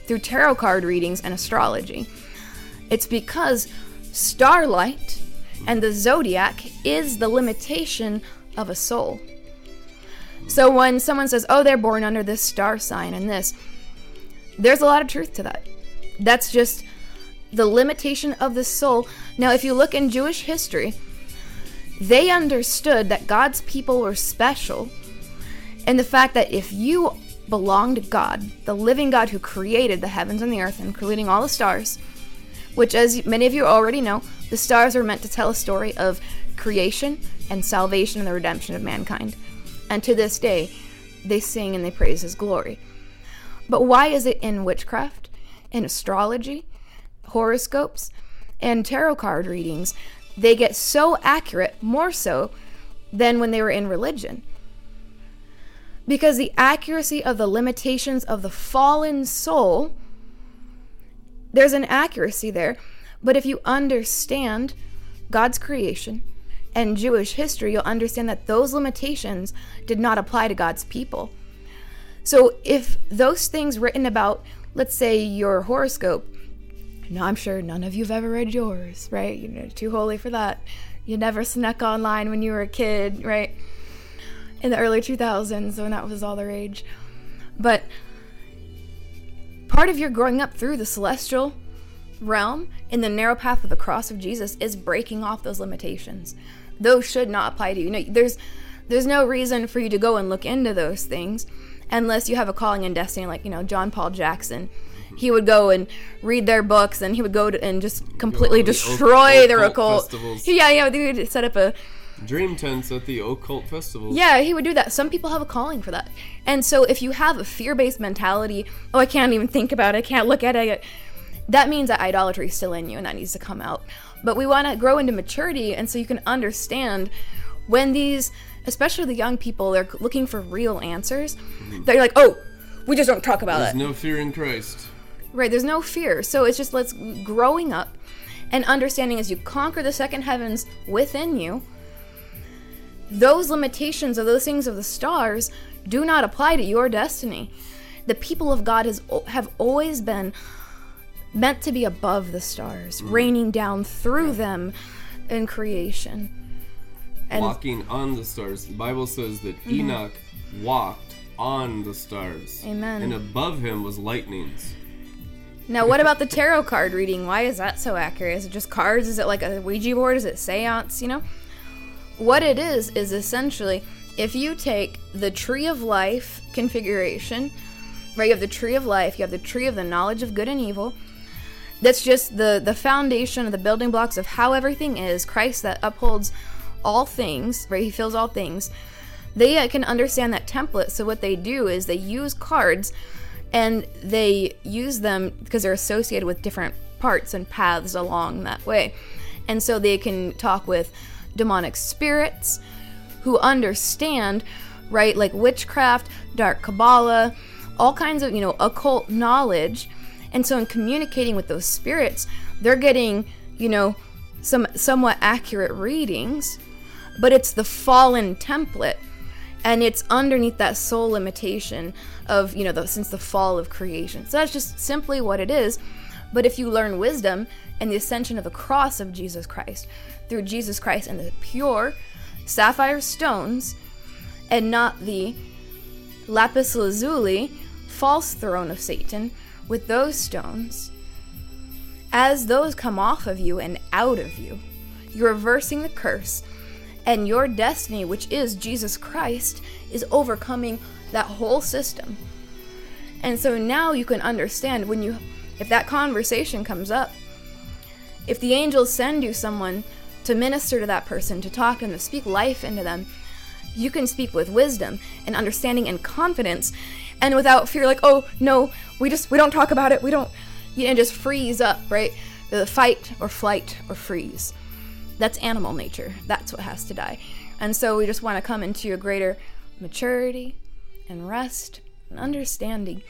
through tarot card readings and astrology? It's because starlight and the zodiac is the limitation of a soul. So when someone says, oh, they're born under this star sign and this, there's a lot of truth to that. That's just the limitation of the soul. Now, if you look in Jewish history, they understood that God's people were special, and the fact that if you belong to God, the living God who created the heavens and the earth, including all the stars, which, as many of you already know, the stars are meant to tell a story of creation and salvation and the redemption of mankind. And to this day, they sing and they praise his glory. But why is it in witchcraft, in astrology, horoscopes, and tarot card readings, they get so accurate, more so than when they were in religion? Because the accuracy of the limitations of the fallen soul, there's an accuracy there. But if you understand God's creation and Jewish history, you'll understand that those limitations did not apply to God's people. So if those things written about, let's say your horoscope, now I'm sure none of you have ever read yours, right? You're too holy for that. You never snuck online when you were a kid, right? In the early two thousands, when that was all the rage. But part of your growing up through the celestial realm in the narrow path of the cross of Jesus is breaking off those limitations. Those should not apply to you. No, there's there's no reason for you to go and look into those things unless you have a calling and destiny, like, you know, John Paul Jackson. He would go and read their books, and he would go to, and just completely you know, the destroy occult, their occult. Festivals. Yeah, yeah, he would set up a dream tents at the occult festivals. Yeah, he would do that. Some people have a calling for that. And so if you have a fear-based mentality, oh, I can't even think about it, I can't look at it, that means that idolatry is still in you and that needs to come out. But we want to grow into maturity, and so you can understand when these, especially the young people, they're looking for real answers. Mm-hmm. They're like, oh, we just don't talk about it. There's no fear in Christ. Right, there's no fear. So it's just let's growing up and understanding as you conquer the second heavens within you, Those limitations of those things of the stars do not apply to your destiny. The people of God has, have always been meant to be above the stars, mm. raining down through yeah. them in creation. And walking on the stars. The Bible says that mm-hmm. Enoch walked on the stars. Amen. And above him was lightnings. Now, what about the tarot card reading? Why is that so accurate? Is it just cards? Is it like a Ouija board? Is it seance? You know? What it is, is essentially, if you take the tree of life configuration, right, you have the tree of life, you have the tree of the knowledge of good and evil. That's just the, the foundation of the building blocks of how everything is. Christ that upholds all things, right? He fills all things. They uh, can understand that template. So what they do is they use cards, and they use them because they're associated with different parts and paths along that way. And so they can talk with demonic spirits who understand, right, like witchcraft, dark Kabbalah, all kinds of, you know, occult knowledge. And so in communicating with those spirits, they're getting, you know, some somewhat accurate readings, but it's the fallen template. And it's underneath that soul limitation of, you know, the, since the fall of creation. So that's just simply what it is. But if you learn wisdom and the ascension of the cross of Jesus Christ, through Jesus Christ and the pure sapphire stones, and not the lapis lazuli, false throne of Satan, with those stones, as those come off of you and out of you, you're reversing the curse. And your destiny, which is Jesus Christ, is overcoming that whole system. And so now you can understand when you, if that conversation comes up, if the angels send you someone to minister to that person, to talk and to speak life into them, you can speak with wisdom and understanding and confidence and without fear, like, oh, no, we just, we don't talk about it. We don't, you know, just freeze up, right? The fight or flight or freeze. That's animal nature. That's what has to die. And so we just want to come into a greater maturity and rest and understanding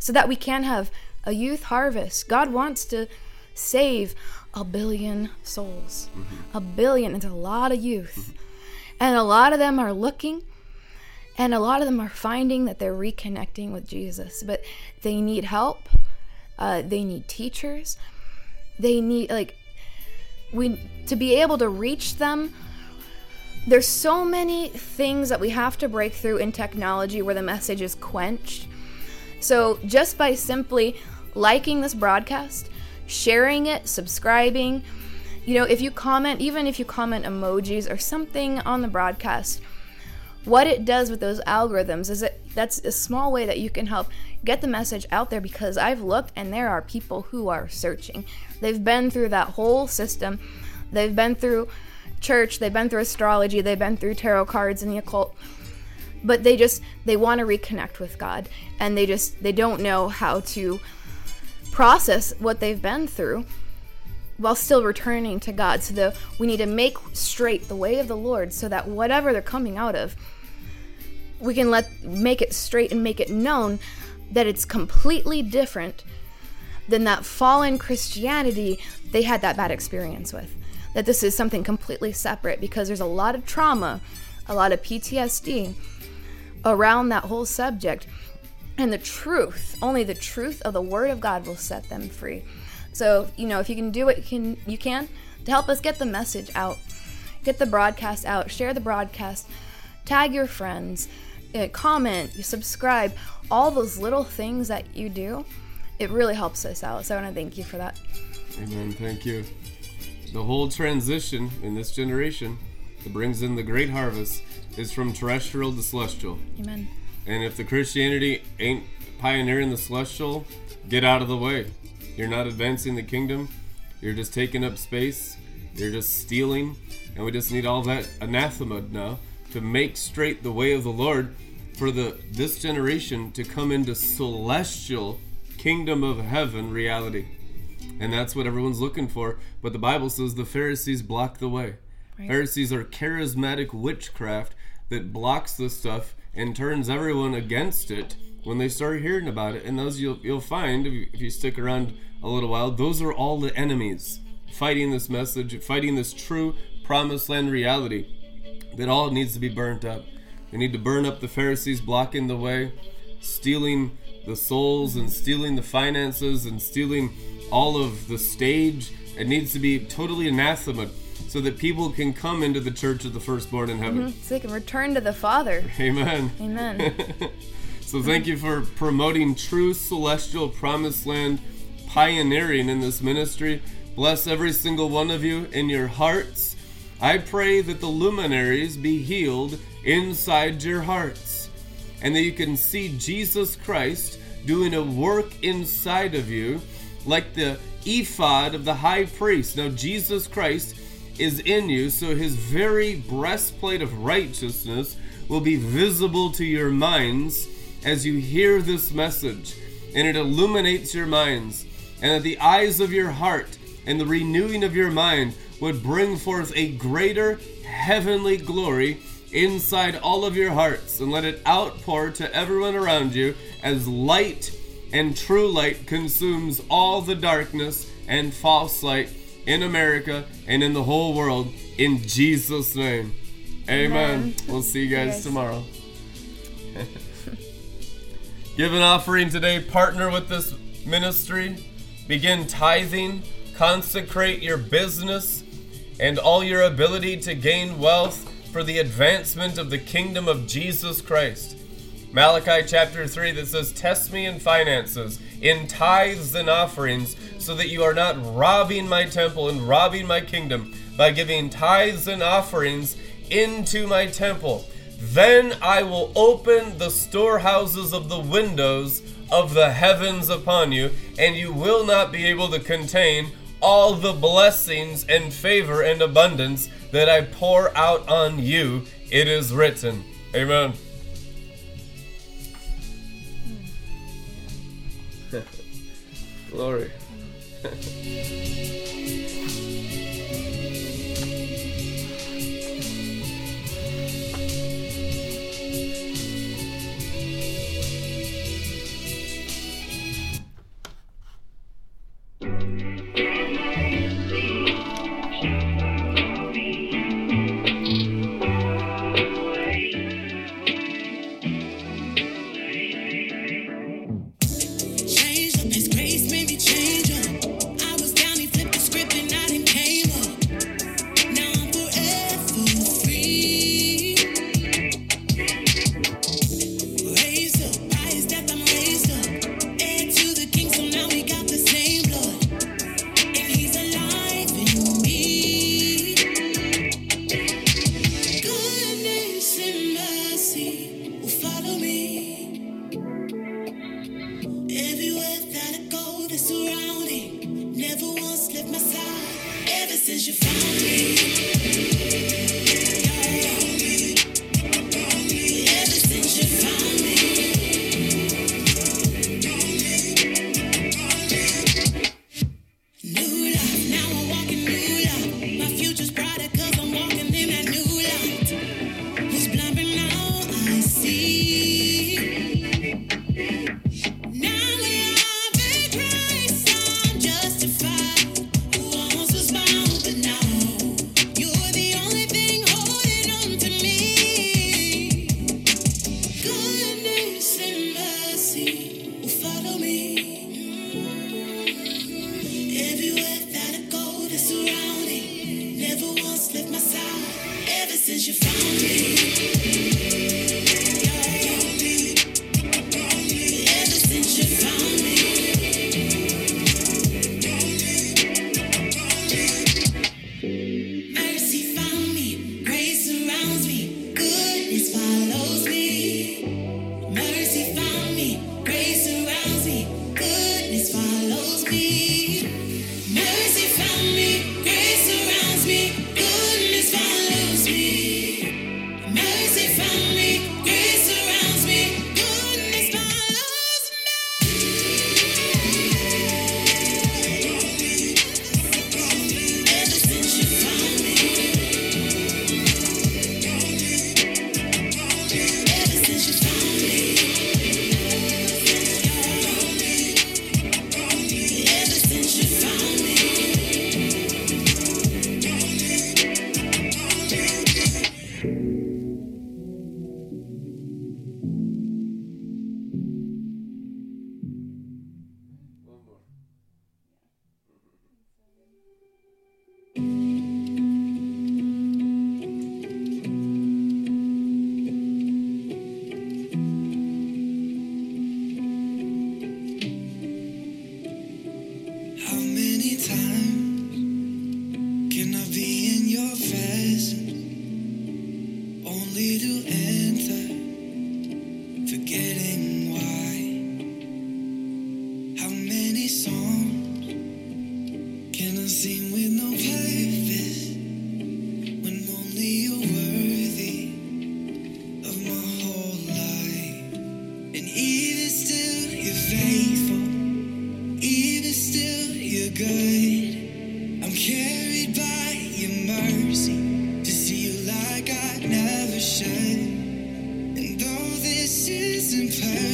so that we can have a youth harvest. God wants to save a billion souls. Mm-hmm. A billion. It's a lot of youth. Mm-hmm. And a lot of them are looking, and a lot of them are finding that they're reconnecting with Jesus. But they need help. Uh, they need teachers. They need, like... We to be able to reach them, there's so many things that we have to break through in technology where the message is quenched. So just by simply liking this broadcast, sharing it, subscribing, you know, if you comment, even if you comment emojis or something on the broadcast, what it does with those algorithms is that that's a small way that you can help get the message out there, because I've looked and there are people who are searching. They've been through that whole system. They've been through church. They've been through astrology. They've been through tarot cards and the occult. But they just, they want to reconnect with God. And they just, they don't know how to process what they've been through while still returning to God. So the, we need to make straight the way of the Lord so that whatever they're coming out of, we can let make it straight and make it known that it's completely different than that fallen Christianity they had that bad experience with. That this is something completely separate, because there's a lot of trauma, a lot of P T S D around that whole subject. And the truth, only the truth of the Word of God will set them free. So, you know, if you can do what you can, you can to help us get the message out, get the broadcast out, share the broadcast, tag your friends, comment, you subscribe, all those little things that you do, it really helps us out. So I want to thank you for that. Amen. Thank you. The whole transition in this generation that brings in the great harvest is from terrestrial to celestial. Amen. And if the Christianity ain't pioneering the celestial, get out of the way. You're not advancing the kingdom. You're just taking up space. You're just stealing. And we just need all that anathema now to make straight the way of the Lord for the this generation to come into celestial kingdom of heaven reality. And that's what everyone's looking for. But the Bible says the Pharisees block the way. Right. Pharisees are charismatic witchcraft that blocks this stuff and turns everyone against it when they start hearing about it. And those you'll you'll find, if you, if you stick around a little while, those are all the enemies fighting this message, fighting this true promised land reality. That all needs to be burnt up. We need to burn up the Pharisees blocking the way, stealing the souls and stealing the finances and stealing all of the stage. It needs to be totally anathema so that people can come into the church of the firstborn in heaven. Mm-hmm. So they can return to the Father. Amen. Amen. So thank you for promoting true celestial promised land pioneering in this ministry. Bless every single one of you in your hearts. I pray that the luminaries be healed inside your hearts, and that you can see Jesus Christ doing a work inside of you like the ephod of the high priest. Now Jesus Christ is in you, so his very breastplate of righteousness will be visible to your minds as you hear this message, and it illuminates your minds, and that the eyes of your heart and the renewing of your mind would bring forth a greater heavenly glory inside all of your hearts, and let it outpour to everyone around you as light and true light consumes all the darkness and false light in America and in the whole world, in Jesus' name. Amen. Amen. We'll see you guys, guys. tomorrow. Give an offering today. Partner with this ministry. Begin tithing. Consecrate your business and all your ability to gain wealth for the advancement of the kingdom of Jesus Christ. Malachi chapter three that says, "Test me in finances, in tithes and offerings, so that you are not robbing my temple and robbing my kingdom by giving tithes and offerings into my temple. Then I will open the storehouses of the windows of the heavens upon you, and you will not be able to contain all the blessings and favor and abundance that I pour out on you. It is written." Amen. Glory. Mercy found me, grace surrounds me, goodness follows me. Mercy found only to enter, forgetting why. How many songs can I sing with no purpose when only you're worthy of my whole life? And even still you're faithful, even still you're good. I'm carried by your mercy to see you like I never should. And though this isn't perfect,